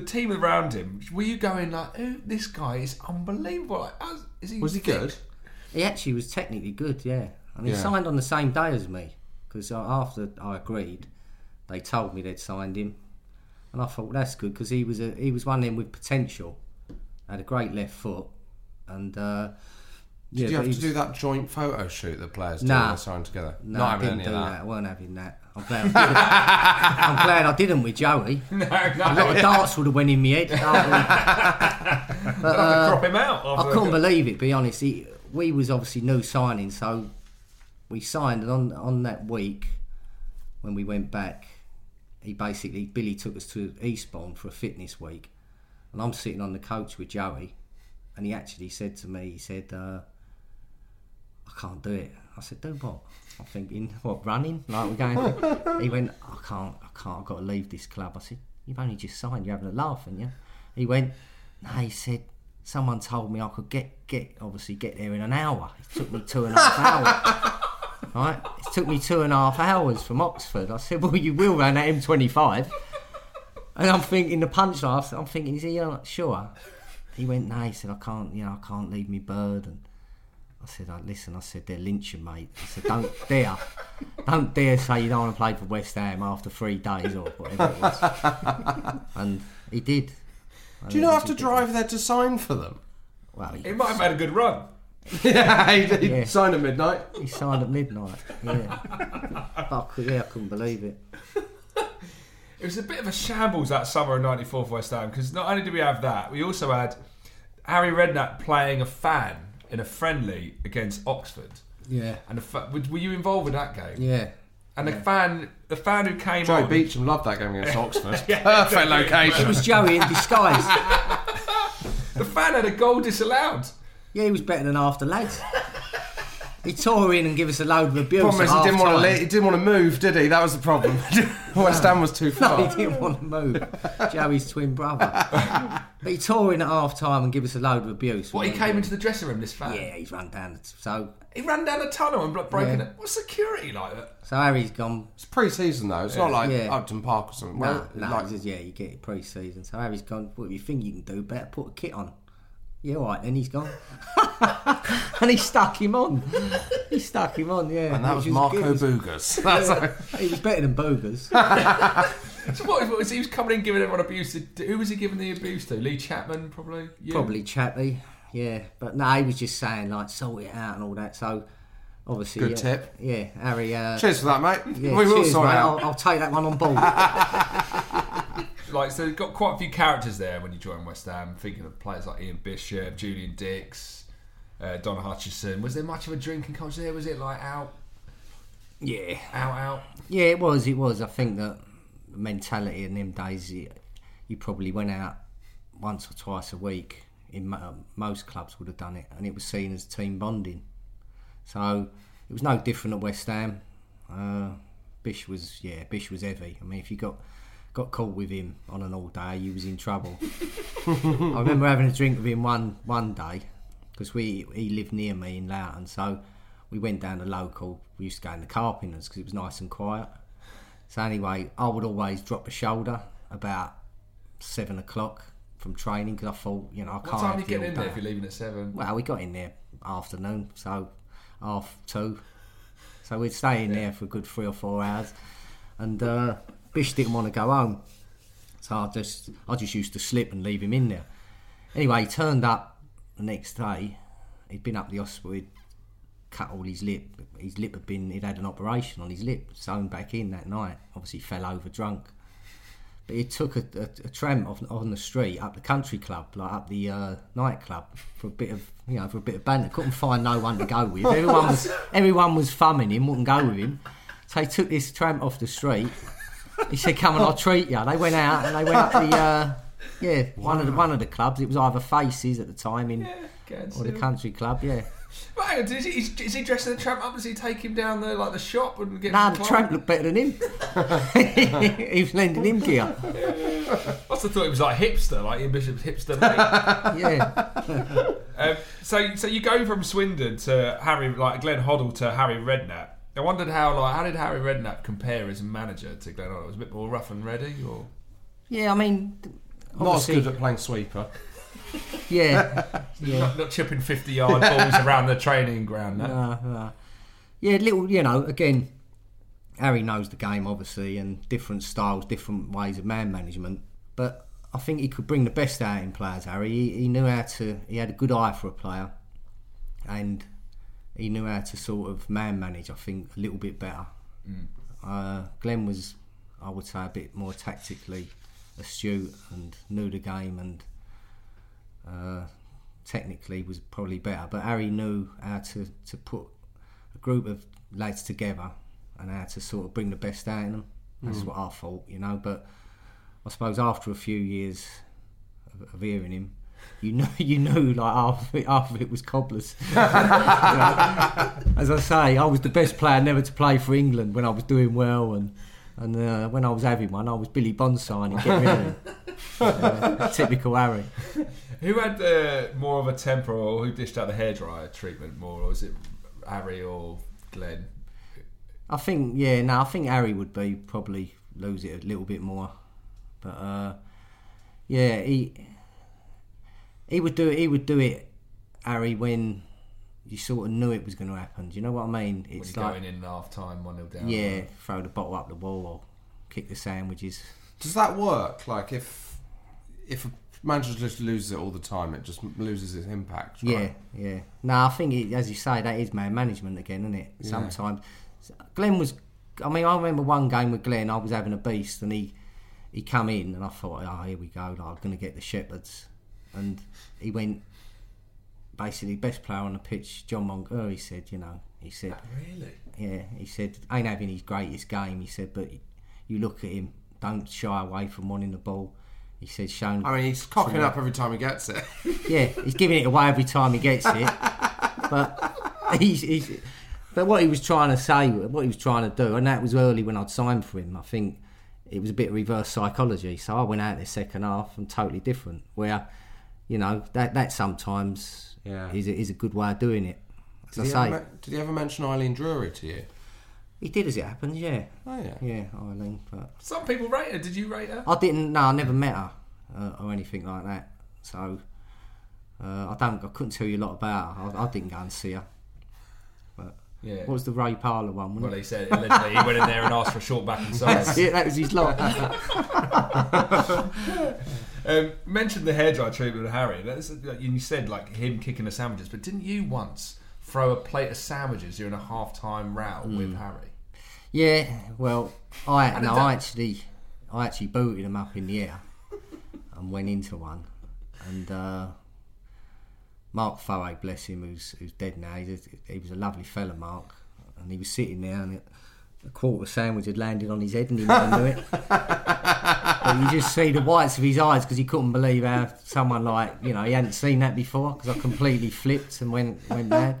team around him, were you going like, oh, this guy is unbelievable. Was he good? He actually was technically good, yeah. And he signed on the same day as me, because after I agreed, they told me they'd signed him. And I thought, well, that's good, because he was one of them with potential. Had a great left foot. And... Did you have to do that joint photo shoot that players do when they sign together? No, not having any of that. I weren't having that. I'm glad I didn't. I'm glad I didn't with Joey. No, a lot of darts would have went in my head. But, crop him out. I couldn't believe it, to be honest. We was obviously new signing, so we signed, and on that week when we went back, Billy took us to Eastbourne for a fitness week, and I'm sitting on the coach with Joey, and he actually said to me, I can't do it. I said, do what? I'm thinking, what, running? Like we're going. He went, I can't, I've got to leave this club. I said, you've only just signed, you're having a laugh, aren't you? He went, no, he said, someone told me I could get there in an hour. It took me 2.5 hours. Right? It took me 2.5 hours from Oxford. I said, well, you will run at M25. And I'm thinking the punchline, I'm thinking, is he sure? He went, no, he said, I can't leave me bird. And I said, listen, I said, they're lynching, mate. I said, don't dare say you don't want to play for West Ham after 3 days or whatever it was. And he did. Do you not have to drive there to sign for them? Well, he might have had a good run. Yeah, he signed at midnight. He signed at midnight, yeah. Fuck, yeah, I couldn't believe it. It was a bit of a shambles that summer of '94 for West Ham, because not only did we have that, we also had Harry Redknapp playing a fan in a friendly against Oxford. Yeah. And were you involved in that game? Yeah. And the fan who came Joey on... Joey Beauchamp loved that game against Oxford. Yeah, perfect location. It was Joey in disguise. The fan had a goal disallowed. Yeah, he was better than half the lads. He tore in and gave us a load of abuse. Problem is, he didn't want to move, did he? That was the problem. West Ham was too far. No, he didn't want to move. Joey's twin brother. But he tore in at half time and gave us a load of abuse. What, he came into the dressing room, this fan? Yeah, he's run down. He ran down a tunnel and broken it. What's security like that? So Harry's gone. It's pre-season though. It's not like Upton Park or something. You get it pre-season. So Harry's gone. What do you think you can do? Better put a kit on. Yeah, all right, then he's gone. And he stuck him on. Yeah. And that was Marco Boogers. He was better than Boogers. So what was he was coming in giving everyone abuse to? Who was he giving the abuse to? Lee Chapman, probably? You? Probably Chappie, yeah. But no, he was just saying, like, sort it out and all that. So, obviously... Good tip. Yeah, Harry... cheers for that, mate. Yeah, we will sort it out. I'll take that one on board. So you've got quite a few characters there when you join West Ham, thinking of players like Ian Bishop, Julian Dix, Don Hutchison. Was there much of a drinking culture there? Was it like out? Yeah. Out? Yeah, it was. I think that the mentality in them days, you probably went out once or twice a week. In most clubs would have done it, and it was seen as team bonding. So it was no different at West Ham. Bish was heavy. I mean, if you got caught with him on an all day, he was in trouble. I remember having a drink with him one day, because he lived near me in Loughton, so we went down to local. We used to go in the Carpenters because it was nice and quiet. So anyway, I would always drop a shoulder about 7 o'clock from training, because I thought, I can't. What time do you get in there if you're leaving at 7? Well, we got in there afternoon, so 2:30. So we'd stay in there for a good 3 or 4 hours, and Bish didn't want to go home, so I just used to slip and leave him in there. Anyway, he turned up the next day. He'd been up the hospital. He'd cut all his lip. He'd had an operation on his lip, sewn back in that night. Obviously, fell over drunk. But he took a tram on the street up the country club, like up the nightclub, for a bit of banter. Couldn't find no one to go with. Everyone was fumming him, wouldn't go with him. So he took this tram off the street. He said, "Come and I'll treat you." They went out and they went up the one of the clubs. It was either Faces at the time or the Country Club. Yeah. But hang on, is he dressing the tramp up? Does he take him down there like the shop and get? Nah, the tramp looked better than him. He was lending him gear. Yeah. I also thought he was like hipster, like Ian Bishop's hipster mate. Yeah. So you go from Swindon to Glenn Hoddle to Harry Redknapp. I wondered how did Harry Redknapp compare as a manager to Glenn Hoddle? Was it a bit more rough and ready, or? Yeah, I mean, not as good at playing sweeper. Yeah. Not chipping 50-yard balls around the training ground. No. Yeah, little. Again, Harry knows the game, obviously, and different styles, different ways of man management. But I think he could bring the best out in players. Harry, he knew how to. He had a good eye for a player, and he knew how to sort of man-manage, I think, a little bit better. Mm. Glenn was, I would say, a bit more tactically astute and knew the game, and technically was probably better. But Harry knew how to put a group of lads together and how to sort of bring the best out in them. That's what I thought. But I suppose after a few years of hearing him, like half of it was cobblers. As I say, I was the best player never to play for England when I was doing well, and when I was having one, I was Billy Bonsai and get rid of him. Typical Harry. Who had more of a temper, or who dished out the hairdryer treatment more, or was it Harry or Glenn? I think Harry would be probably lose it a little bit more, but he would do it, Harry, when you sort of knew it was going to happen. Do you know what I mean? It's when you're like going in half time, 1-0 down. Yeah, right? Throw the bottle up the wall or kick the sandwiches. Does that work? Like if Manchester loses it all the time, it just loses its impact. Right? Yeah. No, I think as you say, that is man management again, isn't it? Sometimes Glenn was. I mean, I remember one game with Glenn. I was having a beast, and he come in, and I thought, oh, here we go. Like, I'm going to get the Shepherds. And he went, basically, best player on the pitch, John Moncur, he said, Really? Yeah, he said, ain't having his greatest game, he said, but you look at him, don't shy away from wanting the ball. He said, shown... I mean, he's cocking up every time he gets it. Yeah, he's giving it away every time he gets it. But but what he was trying to say, what he was trying to do, and that was early when I'd signed for him, I think it was a bit of reverse psychology. So I went out in the second half and totally different, where, that sometimes is a good way of doing it. Did he ever mention Eileen Drury to you? He did, as it happens, yeah. Oh, yeah. Yeah, Eileen. But some people rate her. Did you rate her? I didn't, no, I never met her or anything like that. So I couldn't tell you a lot about her. I didn't go and see her. Yeah. What was the Ray Parlour one? Well, he said allegedly he went in there and asked for a short back and sides. Yeah, that was his lot. Mentioned the hairdryer treatment of Harry. You said like him kicking the sandwiches, but didn't you once throw a plate of sandwiches during a half-time row with Harry? Yeah, well, I actually booted him up in the air and went into one, and. Mark Furrow, bless him, who's dead now. He was a lovely fella, Mark, and he was sitting there, and a quarter sandwich had landed on his head, and he never knew it. But you just see the whites of his eyes because he couldn't believe how someone like he hadn't seen that before, because I completely flipped and went mad,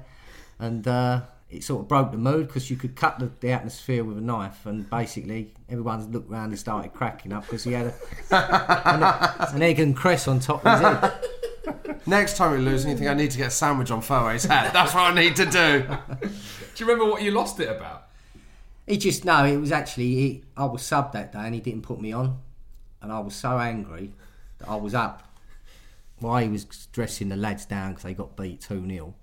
and it sort of broke the mood because you could cut the atmosphere with a knife, and basically everyone looked round and started cracking up because he had an egg and cress on top of his head. Next time we lose, and you think I need to get a sandwich on Furrow's head. That's what I need to do. Do you remember what you lost it about? It was actually I was subbed that day, and he didn't put me on, and I was so angry that I was up while he was dressing the lads down because they got beat 2-0.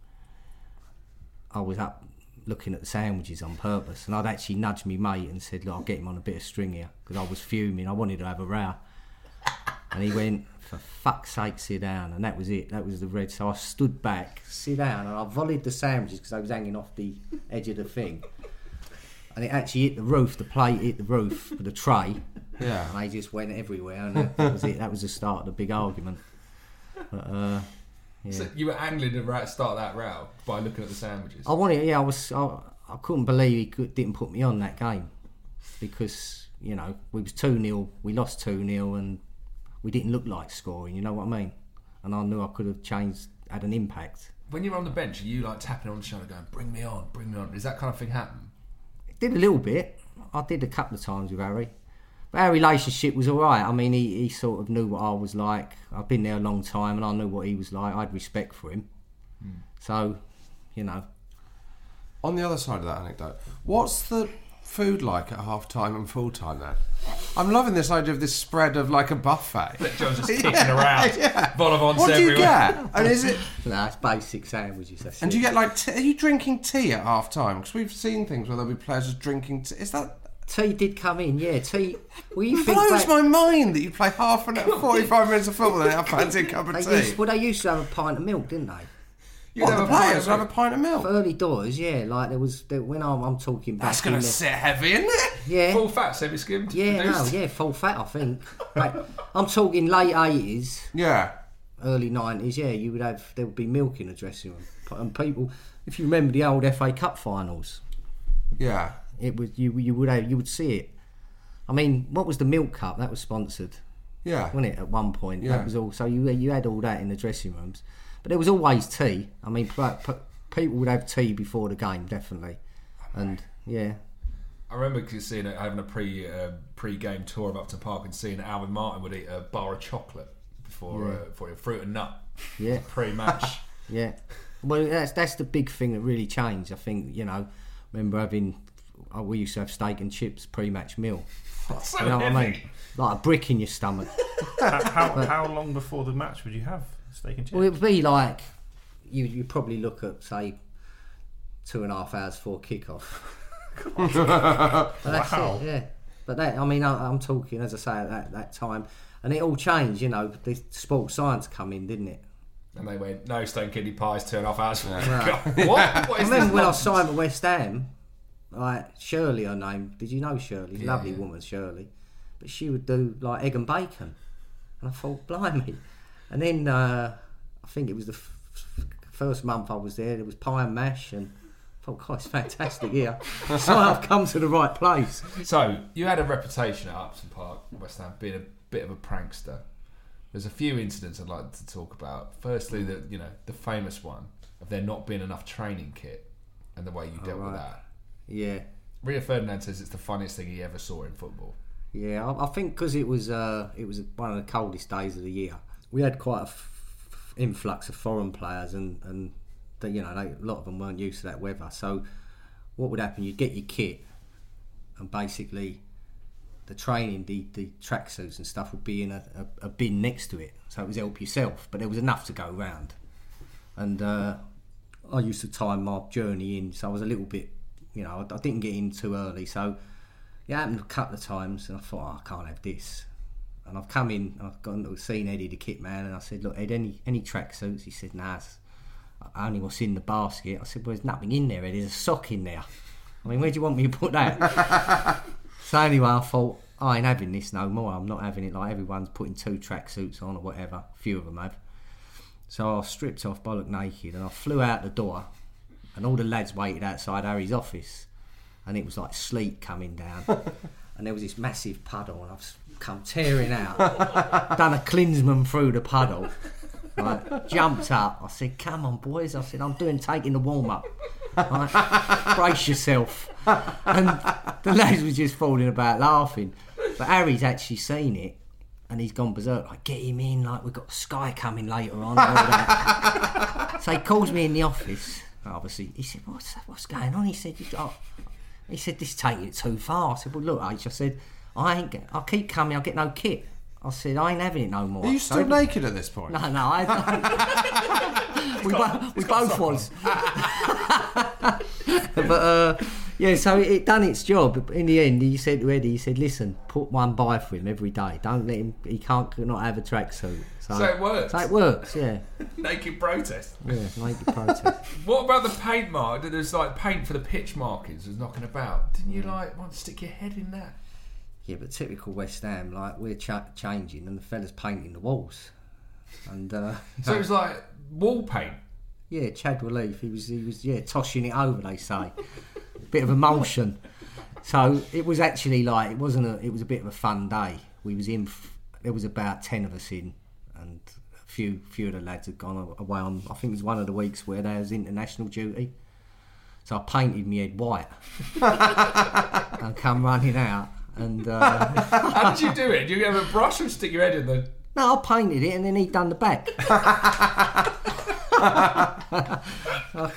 I was up looking at the sandwiches on purpose, and I'd actually nudged me mate and said, "Look, I'll get him on a bit of string here," because I was fuming. I wanted to have a row, and he went, "For fuck's sake, sit down." And that was it. That was the red. So I stood back, sit down, and I volleyed the sandwiches because I was hanging off the edge of the thing. And it actually hit the roof. The plate hit the roof with the tray. Yeah. And they just went everywhere. And that was it. That was the start of the big argument. But, yeah. So you were angling to start that row by looking at the sandwiches? I wanted. Yeah, I was. I couldn't believe didn't put me on that game because we was 2-0. We lost 2-0 and. We didn't look like scoring, you know what I mean? And I knew I could have changed, had an impact. When you're on the bench, are you like tapping on the shoulder going, bring me on? Does that kind of thing happen? It did a little bit. I did a couple of times with Harry. But our relationship was all right. I mean, he sort of knew what I was like. I've been there a long time and I knew what he was like. I had respect for him. Mm. So, On the other side of that anecdote, what's the food like at half time and full time then? I'm loving this idea of this spread of like a buffet that Joe's just kicking around. Yeah. What do you get? And is it? No, it's basic sandwiches. And do you get like? Are you drinking tea at half time? Because we've seen things where there'll be players just drinking tea. Is that? Tea did come in, yeah. Tea. It blows my mind that you play half an hour, 45 minutes of football and have a fancy cup of tea. They used to have a pint of milk, didn't they? The players would have a pint of milk. For early doors, yeah. Like there was when I'm talking back. That's going to sit heavy, isn't it? Yeah. Full fat, semi-skimmed. Yeah, produced. No, yeah, full fat, I think. Like, I'm talking late 80s. Yeah. Early 90s, yeah. You would have, there would be milk in the dressing room. And people, if you remember the old FA Cup finals. Yeah. It was, you would see it. I mean, what was the milk cup? That was sponsored. Yeah. Wasn't it, at one point? Yeah. That was all. So you had all that in the dressing rooms. But there was always tea. I mean, people would have tea before the game, definitely. And, yeah. I remember seeing it, having a pre-game tour of Upton Park and seeing Alvin Martin would eat a bar of chocolate before fruit and nut. Yeah. Pre-match. Yeah. Well, that's the big thing that really changed. I think, you know, remember we used to have steak and chips pre-match meal. That's so heavy. What I mean? Like a brick in your stomach. How long before the match would you have steak and chips? Well, it would be like, you probably look at, say, 2.5 hours before kickoff. But that's wow. It, yeah. But that, I mean, I'm talking, as I say, at that time. And it all changed, you know, the sports science come in, didn't it? And they went, no stone kidney pies, 2.5 hours. Right. What? I remember when I signed at West Ham, like Shirley, her name. Did you know Shirley? Yeah, lovely woman, Shirley. But she would do like egg and bacon, and I thought, blimey. And then I think it was the first month I was there. There was pie and mash, and I thought, God, it's fantastic here. So I've come to the right place. So you had a reputation at Upton Park, West Ham, being a bit of a prankster. There's a few incidents I'd like to talk about. Firstly, the famous one of there not being enough training kit and the way you dealt with that. Yeah. Rio Ferdinand says it's the funniest thing he ever saw in football. Yeah, I think because it was one of the coldest days of the year. We had quite an influx of foreign players and they, you know, a lot of them weren't used to that weather. So what would happen? You'd get your kit and basically the training, the tracksuits and stuff would be in a bin next to it. So it was help yourself, but there was enough to go round. And I used to time my journey in, so I was a little bit, you know, I didn't get in too early. So it happened a couple of times and I thought, I can't have this. And I've come in, and I've gone to seen Eddie the kit man and I said, look, Ed, any tracksuits? He said, nah, only what's in the basket. I said, well, there's nothing in there, Ed, there's a sock in there. I mean, where do you want me to put that? So anyway, I thought, I ain't having this no more. I'm not having it like everyone's putting 2 tracksuits on or whatever. A few of them have. So I stripped off bollock naked and I flew out the door and all the lads waited outside Harry's office and it was like sleet coming down and there was this massive puddle and I've come tearing out, done a Klinsmann through the puddle, right, jumped up. I said, come on, boys. I said, I'm taking the warm-up. Right, brace yourself. And the lads were just falling about laughing, but Harry's actually seen it and he's gone berserk, like, get him in, like, we've got Sky coming later on. So he calls me in the office, obviously. He said, what's going on? He said, this is taking it too far. I said, well, look, H, I said, I'll keep coming, I'll get no kit. I said, I ain't having it no more. Are you still naked at this point? No, I we both was. But yeah, so it done its job. In the end, he said to Eddie, he said, listen, put one by for him every day. Don't let him, he can't not have a tracksuit. So it works. So it works, yeah. Naked protest. Yeah, naked protest. What about the paint mark? There's like paint for the pitch markings was knocking about. Didn't you like want to stick your head in that? Yeah, but typical West Ham, like we're changing and the fella's painting the walls. And so it was like wall paint? Yeah, Chad Relief, he was tossing it over, they say. Bit of emulsion. So it was actually like, it was a bit of a fun day. We was in, there was about 10 of us in and a few of the lads had gone away on, I think it was one of the weeks where there was international duty. So I painted my head white and come running out. And how did you do it? Did you have a brush or stick your head in the? No, I painted it and then he'd done the back.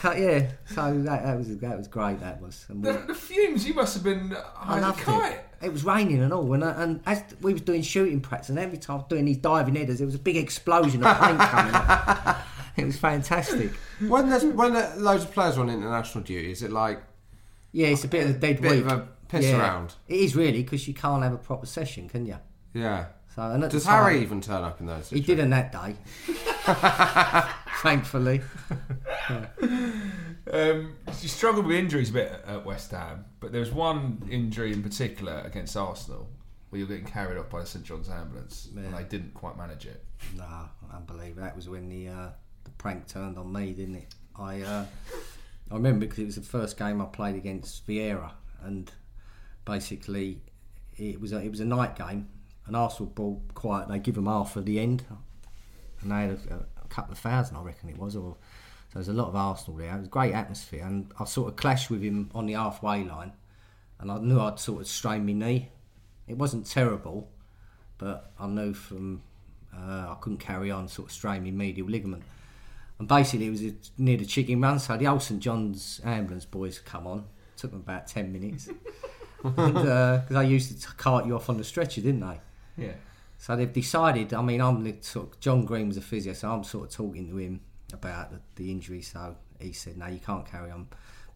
Yeah, so that was great. That was the fumes. You must have been high as a kite. It was raining and all, and as we was doing shooting practice, and every time I was doing these diving headers, there was a big explosion of paint coming up. It was fantastic. When loads of players are on international duty, is it like? Yeah, it's a bit of a dead weight. Piss around. It is really, because you can't have a proper session, can you? Yeah. So and does time, Harry even turn up in those situations? He didn't that day. Thankfully. Yeah. You struggled with injuries a bit at West Ham, but there was one injury in particular against Arsenal where you were getting carried off by the St John's ambulance and they didn't quite manage it. Nah, unbelievable. That was when the prank turned on me, didn't it? I remember because it was the first game I played against Vieira and basically it was a night game and Arsenal ball quiet. They give them half at the end, and they had a couple of thousand, I reckon it was. Or so there's a lot of Arsenal there. It was a great atmosphere, and I sort of clashed with him on the halfway line, and I knew I'd sort of strained my knee. It wasn't terrible, but I knew from I couldn't carry on, sort of strained my medial ligament. And basically, it was near the chicken run, so the old St John's ambulance boys come on. Took them about 10 minutes. Because they used to cart you off on the stretcher, didn't they? Yeah. So they've decided, I mean, John Green was a physio, so I'm sort of talking to him about the injury, so he said, no, you can't carry on.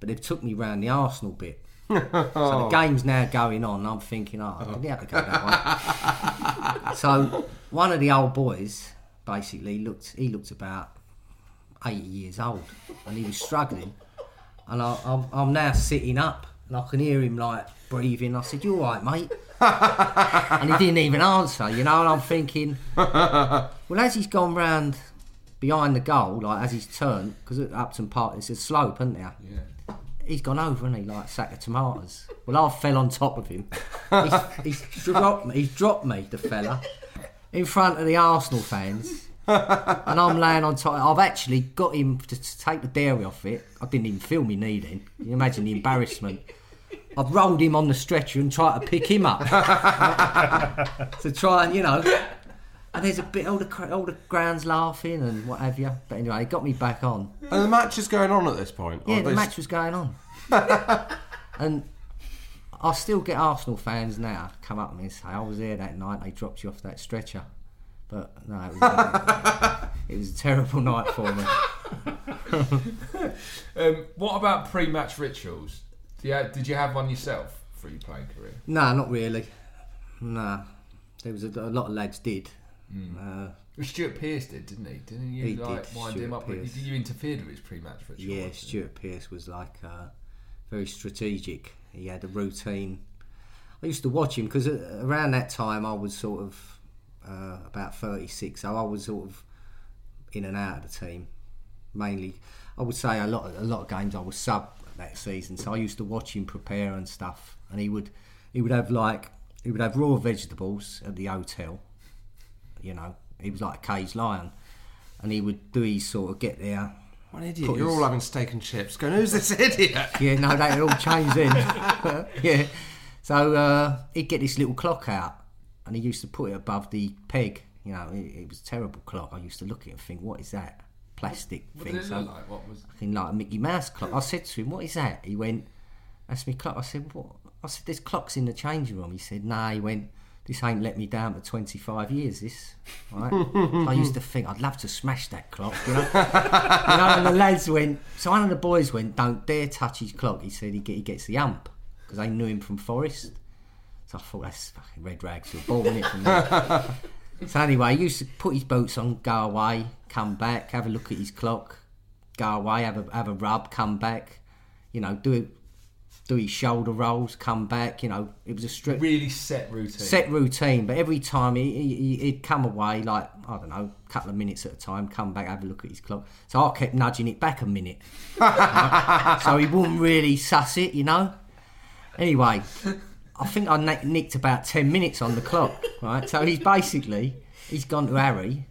But they've took me round the Arsenal bit. So the game's now going on, and I'm thinking, I didn't have to go that way. So one of the old boys, basically, looked about 80 years old, and he was struggling. And I'm now sitting up, and I can hear him like breathing. I said, "You all right, mate?" And he didn't even answer, you know. And I'm thinking, well, as he's gone round behind the goal, like as he's turned, because at Upton Park it's a slope, isn't there? Yeah. He's gone over, hasn't he, like a sack of tomatoes. Well, I fell on top of him. He's dropped me, the fella, in front of the Arsenal fans. And I'm laying on top. I've actually got him to take the dairy off it. I didn't even feel me knee then. You imagine the embarrassment. I've rolled him on the stretcher and tried to pick him up to try and, you know. And there's a bit, all the ground's laughing and what have you. But anyway, it got me back on. And the match is going on at this point. Yeah, the match was going on. And I still get Arsenal fans now come up to me and say, "I was there that night. They dropped you off that stretcher." But no, it was a terrible night for me. What about pre-match rituals? Did you have one yourself for your playing career? No, not really. No, there was a lot of lads did. Mm. Stuart Pearce didn't he? Didn't you wind him up? Did you interfere with his pre-match ritual? Yeah, Stuart Pearce was like very strategic. He had a routine. I used to watch him because around that time I was sort of. About 36, so I was sort of in and out of the team. Mainly, I would say a lot of games I was sub that season, so I used to watch him prepare and stuff. And he would have raw vegetables at the hotel. You know, he was like a caged lion, and he would do his sort of get there. What an idiot! You're all having steak and chips. Going, who's this idiot? Yeah, no, that all changed then. Yeah, so he'd get this little clock out. And he used to put it above the peg. You know, it was a terrible clock. I used to look at it and think, what is that? Plastic thing. What did it look like? What was it? Like a Mickey Mouse clock. I said to him, what is that? He went, that's me clock. I said, what? I said, there's clocks in the changing room. He said, nah. He went, this ain't let me down for 25 years, this. Right? So I used to think, I'd love to smash that clock. You know? You know, and the lads went, so one of the boys went, don't dare touch his clock. He said he gets the ump. Because they knew him from Forest. So I thought, that's fucking red rags to a ball, isn't it, from there? So anyway, he used to put his boots on, go away, come back, have a look at his clock, go away, have a rub, come back, you know, do his shoulder rolls, come back, you know. It was a strict... Really set routine. Set routine, but every time he'd come away, like, I don't know, a couple of minutes at a time, come back, have a look at his clock. So I kept nudging it back a minute. Right? So he wouldn't really suss it, you know. Anyway... I think I nicked about 10 minutes on the clock, right? So he's gone to Harry.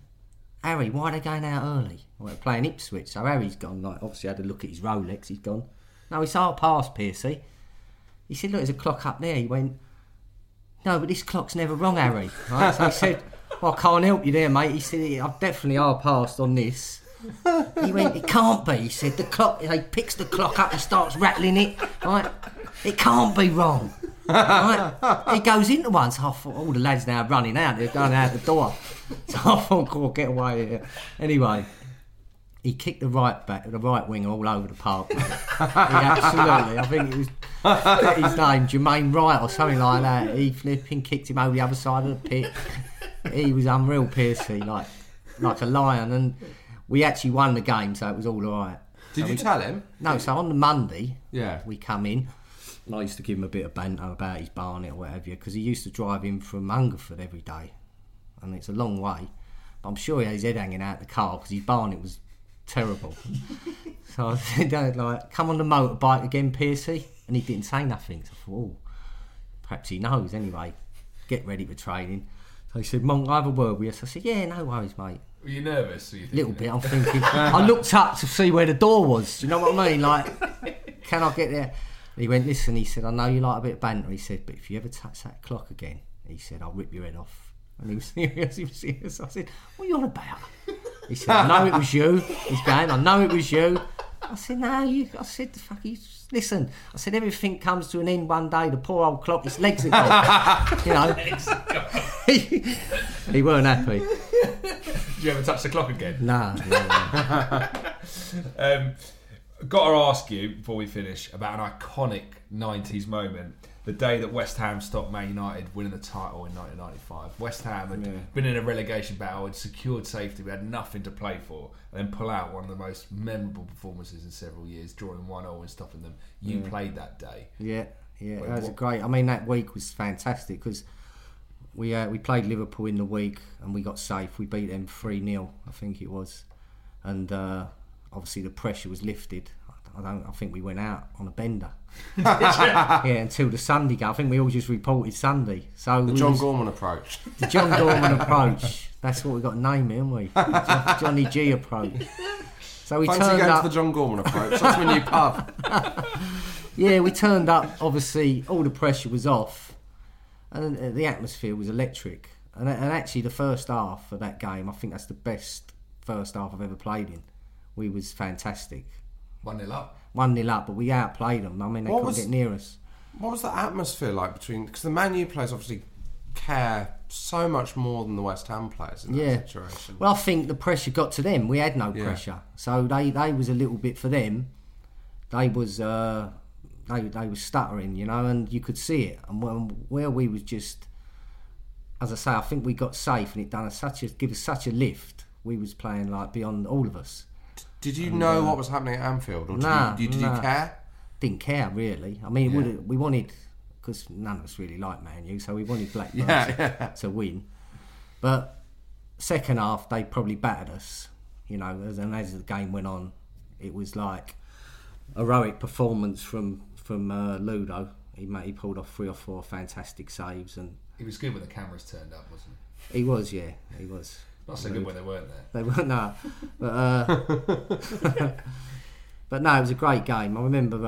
Harry, why are they going out early? Well, they're playing Ipswich. So Harry's gone, like, obviously had a look at his Rolex. He's gone, no, it's half past, Piercy. He said, look, there's a clock up there. He went, no, but this clock's never wrong, Harry. Right? So he said, well, I can't help you there, mate. He said, I've definitely half past on this. He went, it can't be. He said, the clock, he picks the clock up and starts rattling it, right? It can't be wrong. Right. He goes into one, so I thought, all the lads now are running out, they're going out the door. So I thought, cool, get away here. Anyway, he kicked the right winger all over the park. He absolutely, I think it was his name, Jermaine Wright or something like that. He flipping kicked him over the other side of the pitch. He was unreal, Piercy, like a lion. And we actually won the game, so it was all right. Did you tell him? No, so on the Monday, we come in. I used to give him a bit of banter about his Barnet or whatever, because he used to drive in from Hungerford every day, and it's a long way. But I'm sure he had his head hanging out the car because his Barnet was terrible. So I said, like, come on the motorbike again, Piercy, and he didn't say nothing. So I thought, oh, perhaps he knows anyway. Get ready for training. He said, Monk, I have a word with you. So I said, yeah, no worries, mate. Were you nervous? A little bit, I'm thinking. I looked up to see where the door was. Do you know what I mean? Like, can I get there? He went, listen, he said, I know you like a bit of banter. He said, but if you ever touch that clock again, he said, I'll rip your head off. And he was serious, I said, what are you on about? He said, I know it was you. He's going, I know it was you. I said, no, you. I said, the fuck, you listen. I said, everything comes to an end one day. The poor old clock, its legs are gone. You know. He weren't happy. Did you ever touch the clock again? No. Got to ask you, before we finish, about an iconic 90s moment. The day that West Ham stopped Man United winning the title in 1995. West Ham had been in a relegation battle, had secured safety, we had nothing to play for, and then pull out one of the most memorable performances in several years, drawing 1-1 and stopping them. You played that day. Yeah, that was great. I mean, that week was fantastic because we played Liverpool in the week and we got safe. We beat them 3-0, I think it was. And obviously the pressure was lifted. I think we went out on a bender. Until the Sunday game. I think we all just reported Sunday. So The John Gorman approach. That's what we got to name it, haven't we? Johnny G approach. So we turned up to the John Gorman approach. That's my new pub. Yeah, we turned up. Obviously, all the pressure was off, and the atmosphere was electric. And actually, the first half of that game, I think that's the best first half I've ever played in. We was fantastic. 1-0 up, but we outplayed them. I mean, they couldn't get near us. What was the atmosphere like between... Because the Man U players obviously care so much more than the West Ham players in that situation. Well, I think the pressure got to them. We had no pressure. So they was a little bit for them. They was stuttering, you know, and you could see it. And where we was just... As I say, I think we got safe and it done us give us such a lift. We was playing like beyond all of us. Did you know what was happening at Anfield? Or did you care? Didn't care, really. I mean, we wanted... Because none of us really liked Man U, so we wanted Blackburn to win. But second half, they probably battered us. You know, and as the game went on, it was like heroic performance from Ludo. He pulled off 3 or 4 fantastic saves. And he was good when the cameras turned up, wasn't he? He was, yeah. He was. Not so good when they weren't there. They weren't, no. But, but no, it was a great game. I remember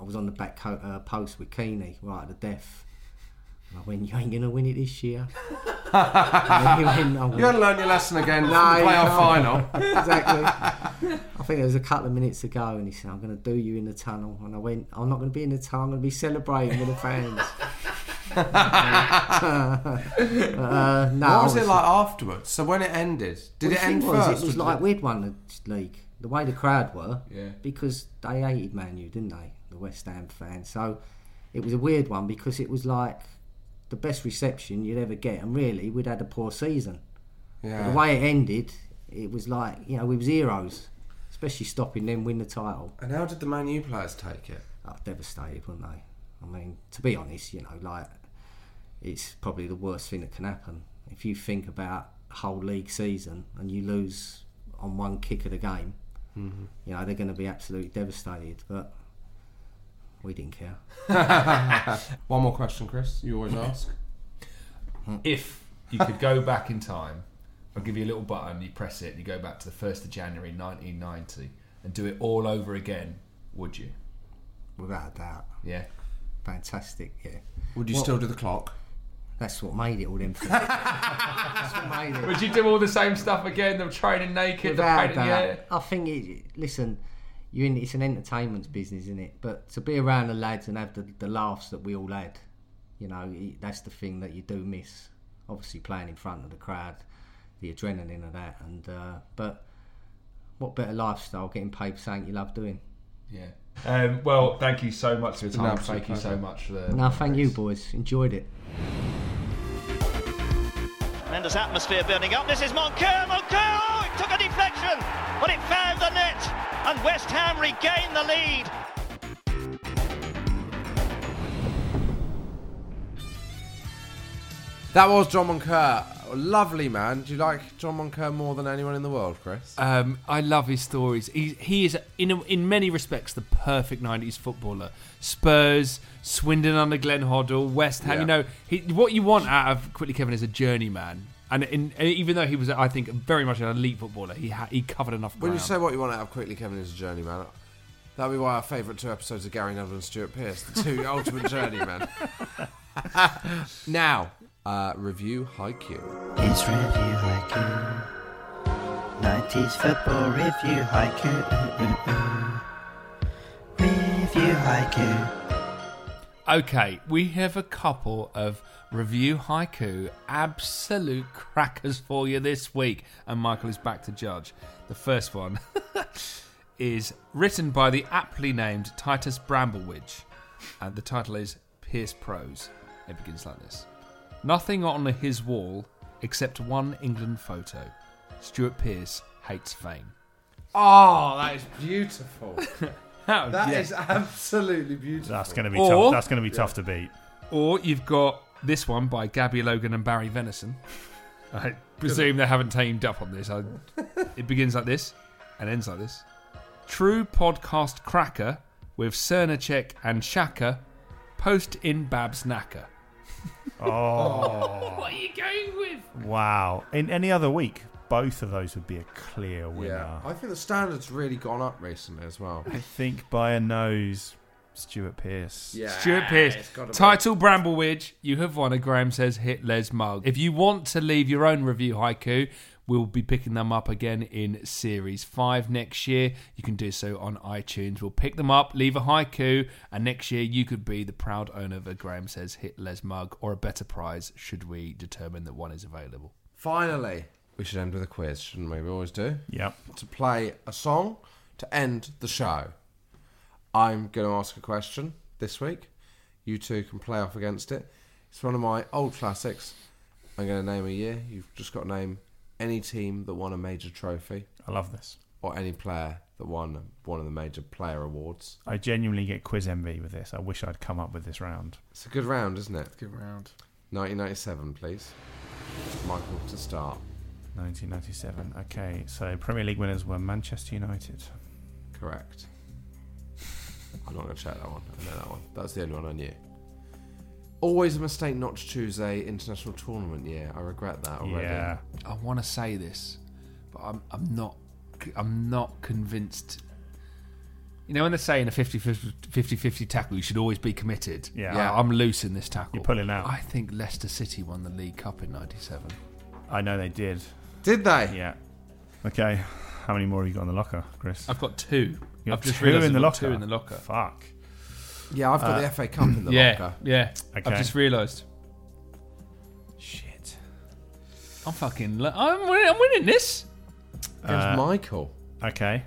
I was on the back post with Keane, right at the death. And I went, you ain't going to win it this year. You had to learn your lesson again. Playoff final. Exactly. I think it was a couple of minutes ago and he said, I'm going to do you in the tunnel. And I went, I'm not going to be in the tunnel. I'm going to be celebrating with the fans. No, what was it like afterwards? So when it ended, did it end first? It was like we'd won the league. The way the crowd were, because they hated Man U, didn't they? The West Ham fans. So it was a weird one because it was like the best reception you'd ever get, and really we'd had a poor season. Yeah. But the way it ended, it was like, you know, we was heroes, especially stopping them win the title. And how did the Man U players take it? Oh, devastated, weren't they? I mean, to be honest, you know, like, it's probably the worst thing that can happen. If you think about a whole league season and you lose on one kick of the game, you know, they're going to be absolutely devastated, but we didn't care. One more question, Chris, you always ask. If you could go back in time, I'll give you a little button, you press it, and you go back to the 1st of January 1990 and do it all over again, would you? Without a doubt. Yeah. Fantastic, yeah. Would you still do the clock? That's what made it all them things. That's what made it. Would you do all the same stuff again? The training naked, without the painting the air? I think, it's an entertainment business, isn't it? But to be around the lads and have the laughs that we all had, you know, that's the thing that you do miss. Obviously playing in front of the crowd, the adrenaline of that. And but what better lifestyle, getting paid for something you love doing? Yeah. Well, thank you so much for your time. Thank you so much for thank you, boys. Enjoyed it. Tremendous atmosphere building up. This is Moncur. Moncur! It took a deflection, but it found the net, and West Ham regained the lead. That was John Moncur. Lovely man. Do you like John Moncur more than anyone in the world, Chris? I love his stories. He is, in many respects, the perfect 90s footballer. Spurs, Swindon under Glenn Hoddle, West Ham. Yeah. You know, what you want out of Quickly Kevin is a journeyman. And even though he was, I think, very much an elite footballer, he covered enough ground. When you say what you want out of Quickly Kevin is a journeyman, that'll be why our favourite two episodes of Gary Neville and Stuart Pearce, the two ultimate journeymen. Now... Review HiQ. It's Review HiQ. 90s football Review HiQ. Review HiQ. Okay, we have a couple of Review HiQ absolute crackers for you this week. And Michael is back to judge. The first one is written by the aptly named Titus Bramblewidge. And the title is Pierce Prose. It begins like this. Nothing on his wall except one England photo. Stuart Pearce hates fame. Oh, that is beautiful. That is absolutely beautiful. That's going to be tough. That's going to be tough to beat. Or you've got this one by Gabby Logan and Barry Venison. I presume they haven't tamed up on this. It begins like this and ends like this. True podcast cracker with Cernacek and Shaka post in Babs Knacker. Oh. What are you going with? Wow. In any other week, both of those would be a clear winner. Yeah, I think the standard's really gone up recently as well. I think by a nose, Stuart Pearce. Yeah, Stuart Pearce. Title Bramblewidge, you have won a Graham Says Hit Les mug. If you want to leave your own Review HiQ, we'll be picking them up again in Series 5 next year. You can do so on iTunes. We'll pick them up, leave a haiku, and next year you could be the proud owner of a Graham Says Hit Les mug or a better prize should we determine that one is available. Finally, we should end with a quiz, shouldn't we? We always do. Yep. To play a song to end the show. I'm going to ask a question this week. You two can play off against it. It's one of my old classics. I'm going to name a year. You've just got to name... any team that won a major trophy. I love this. Or any player that won one of the major player awards. I genuinely get quiz envy with this. I wish I'd come up with this round. It's a good round, isn't it? It's a good round. 1997, please. Michael, to start. 1997. Okay, so Premier League winners were Manchester United. Correct. I'm not going to check that one. I know that one. That's the only one I knew. Always a mistake not to choose a international tournament year. I regret that already. Yeah. I want to say this, but I'm not convinced. You know when they're saying a 50-50 tackle, you should always be committed. Yeah. I'm loose in this tackle. You're pulling out. I think Leicester City won the League Cup in 97. I know they did. Did they? Yeah. Okay. How many more have you got in the locker, Chris? I've got two. I've just realised I've got two in the locker. Fuck. Yeah, I've got the FA Cup in the locker. Yeah, okay. I've just realised. Shit. I'm winning this. Against Michael. Okay.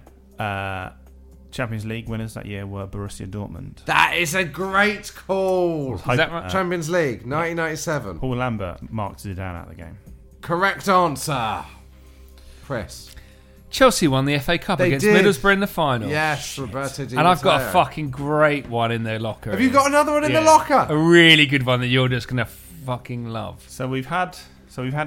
Champions League winners that year were Borussia Dortmund. That is a great call. Is that right? Champions League, 1997. Paul Lambert marked Zidane out of the game. Correct answer. Chris. Chelsea won the FA Cup against Middlesbrough in the final. Yes, Roberto Di Matteo. And I've got a fucking great one in their locker. Have you got another one in the locker? A really good one that you're just going to fucking love. So we've had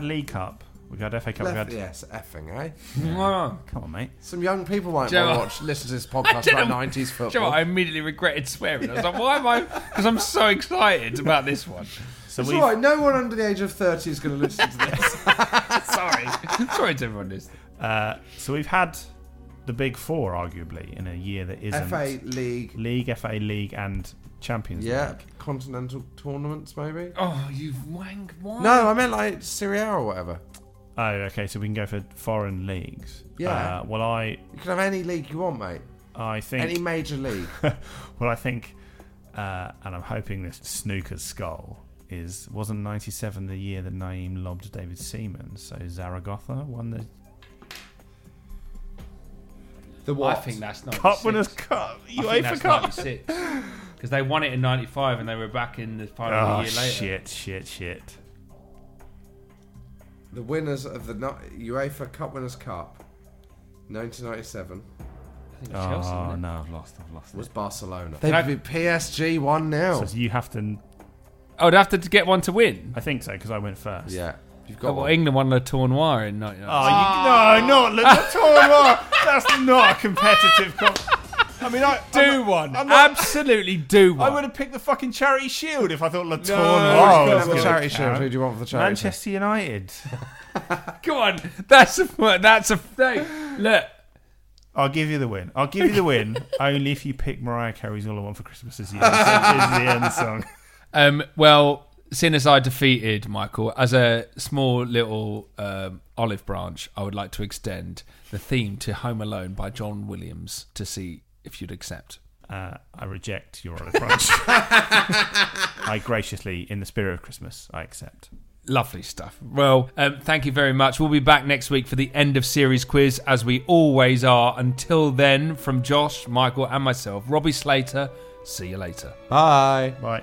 League Cup. We've had FA Cup. Yes, effing, eh? Yeah. Come on, mate. Some young people might want to listen to this podcast about 90s football. Do you know what? I immediately regretted swearing. Yeah. I was like, why am I... Because I'm so excited about this one. So it's all right. No one under the age of 30 is going to listen to this. Sorry to everyone listening. So we've had the big four, arguably, in a year that isn't FA League, FA League, and Champions League. Yeah, continental tournaments, maybe. Oh, you've wanked one. No, I meant like Serie A or whatever. Oh, okay. So we can go for foreign leagues. Yeah. You can have any league you want, mate. I think any major league. Well, I think, and I'm hoping this snooker's skull. Wasn't 97 the year that Naeem lobbed David Seaman? So Zaragoza won the. I think that's 96. Cup winners' cup. UEFA Cup. 96. Because they won it in 95 and they were back in the final a year later. Shit. The winners of the UEFA Cup Winners' Cup, 1997. I think it was Chelsea. Oh, no, I've lost. It was Barcelona. They'd be PSG 1-0. So you have to... Oh, I'd have to get one to win? I think so, because I went first. Yeah. You've got well, England won Le Tournoi in 99. Oh, no, not Le Tournoi. That's not a competitive I mean, Absolutely do one. I would have picked the fucking Charity Shield if I thought Le Tournoi. No, was the Charity Shield. Who do you want for the Charity Manchester Shield? United. Come on. That's a thing. Look. I'll give you the win. Only if you pick Mariah Carey's All I Want for Christmas Is You. Is the end song. Well, seeing as I defeated Michael, as a small little olive branch, I would like to extend the theme to Home Alone by John Williams to see if you'd accept. I reject your olive branch. I graciously, in the spirit of Christmas, I accept. Lovely stuff. Well, thank you very much. We'll be back next week for the end of series quiz, as we always are. Until then, from Josh, Michael and myself, Robbie Slater, see you later. Bye. Bye.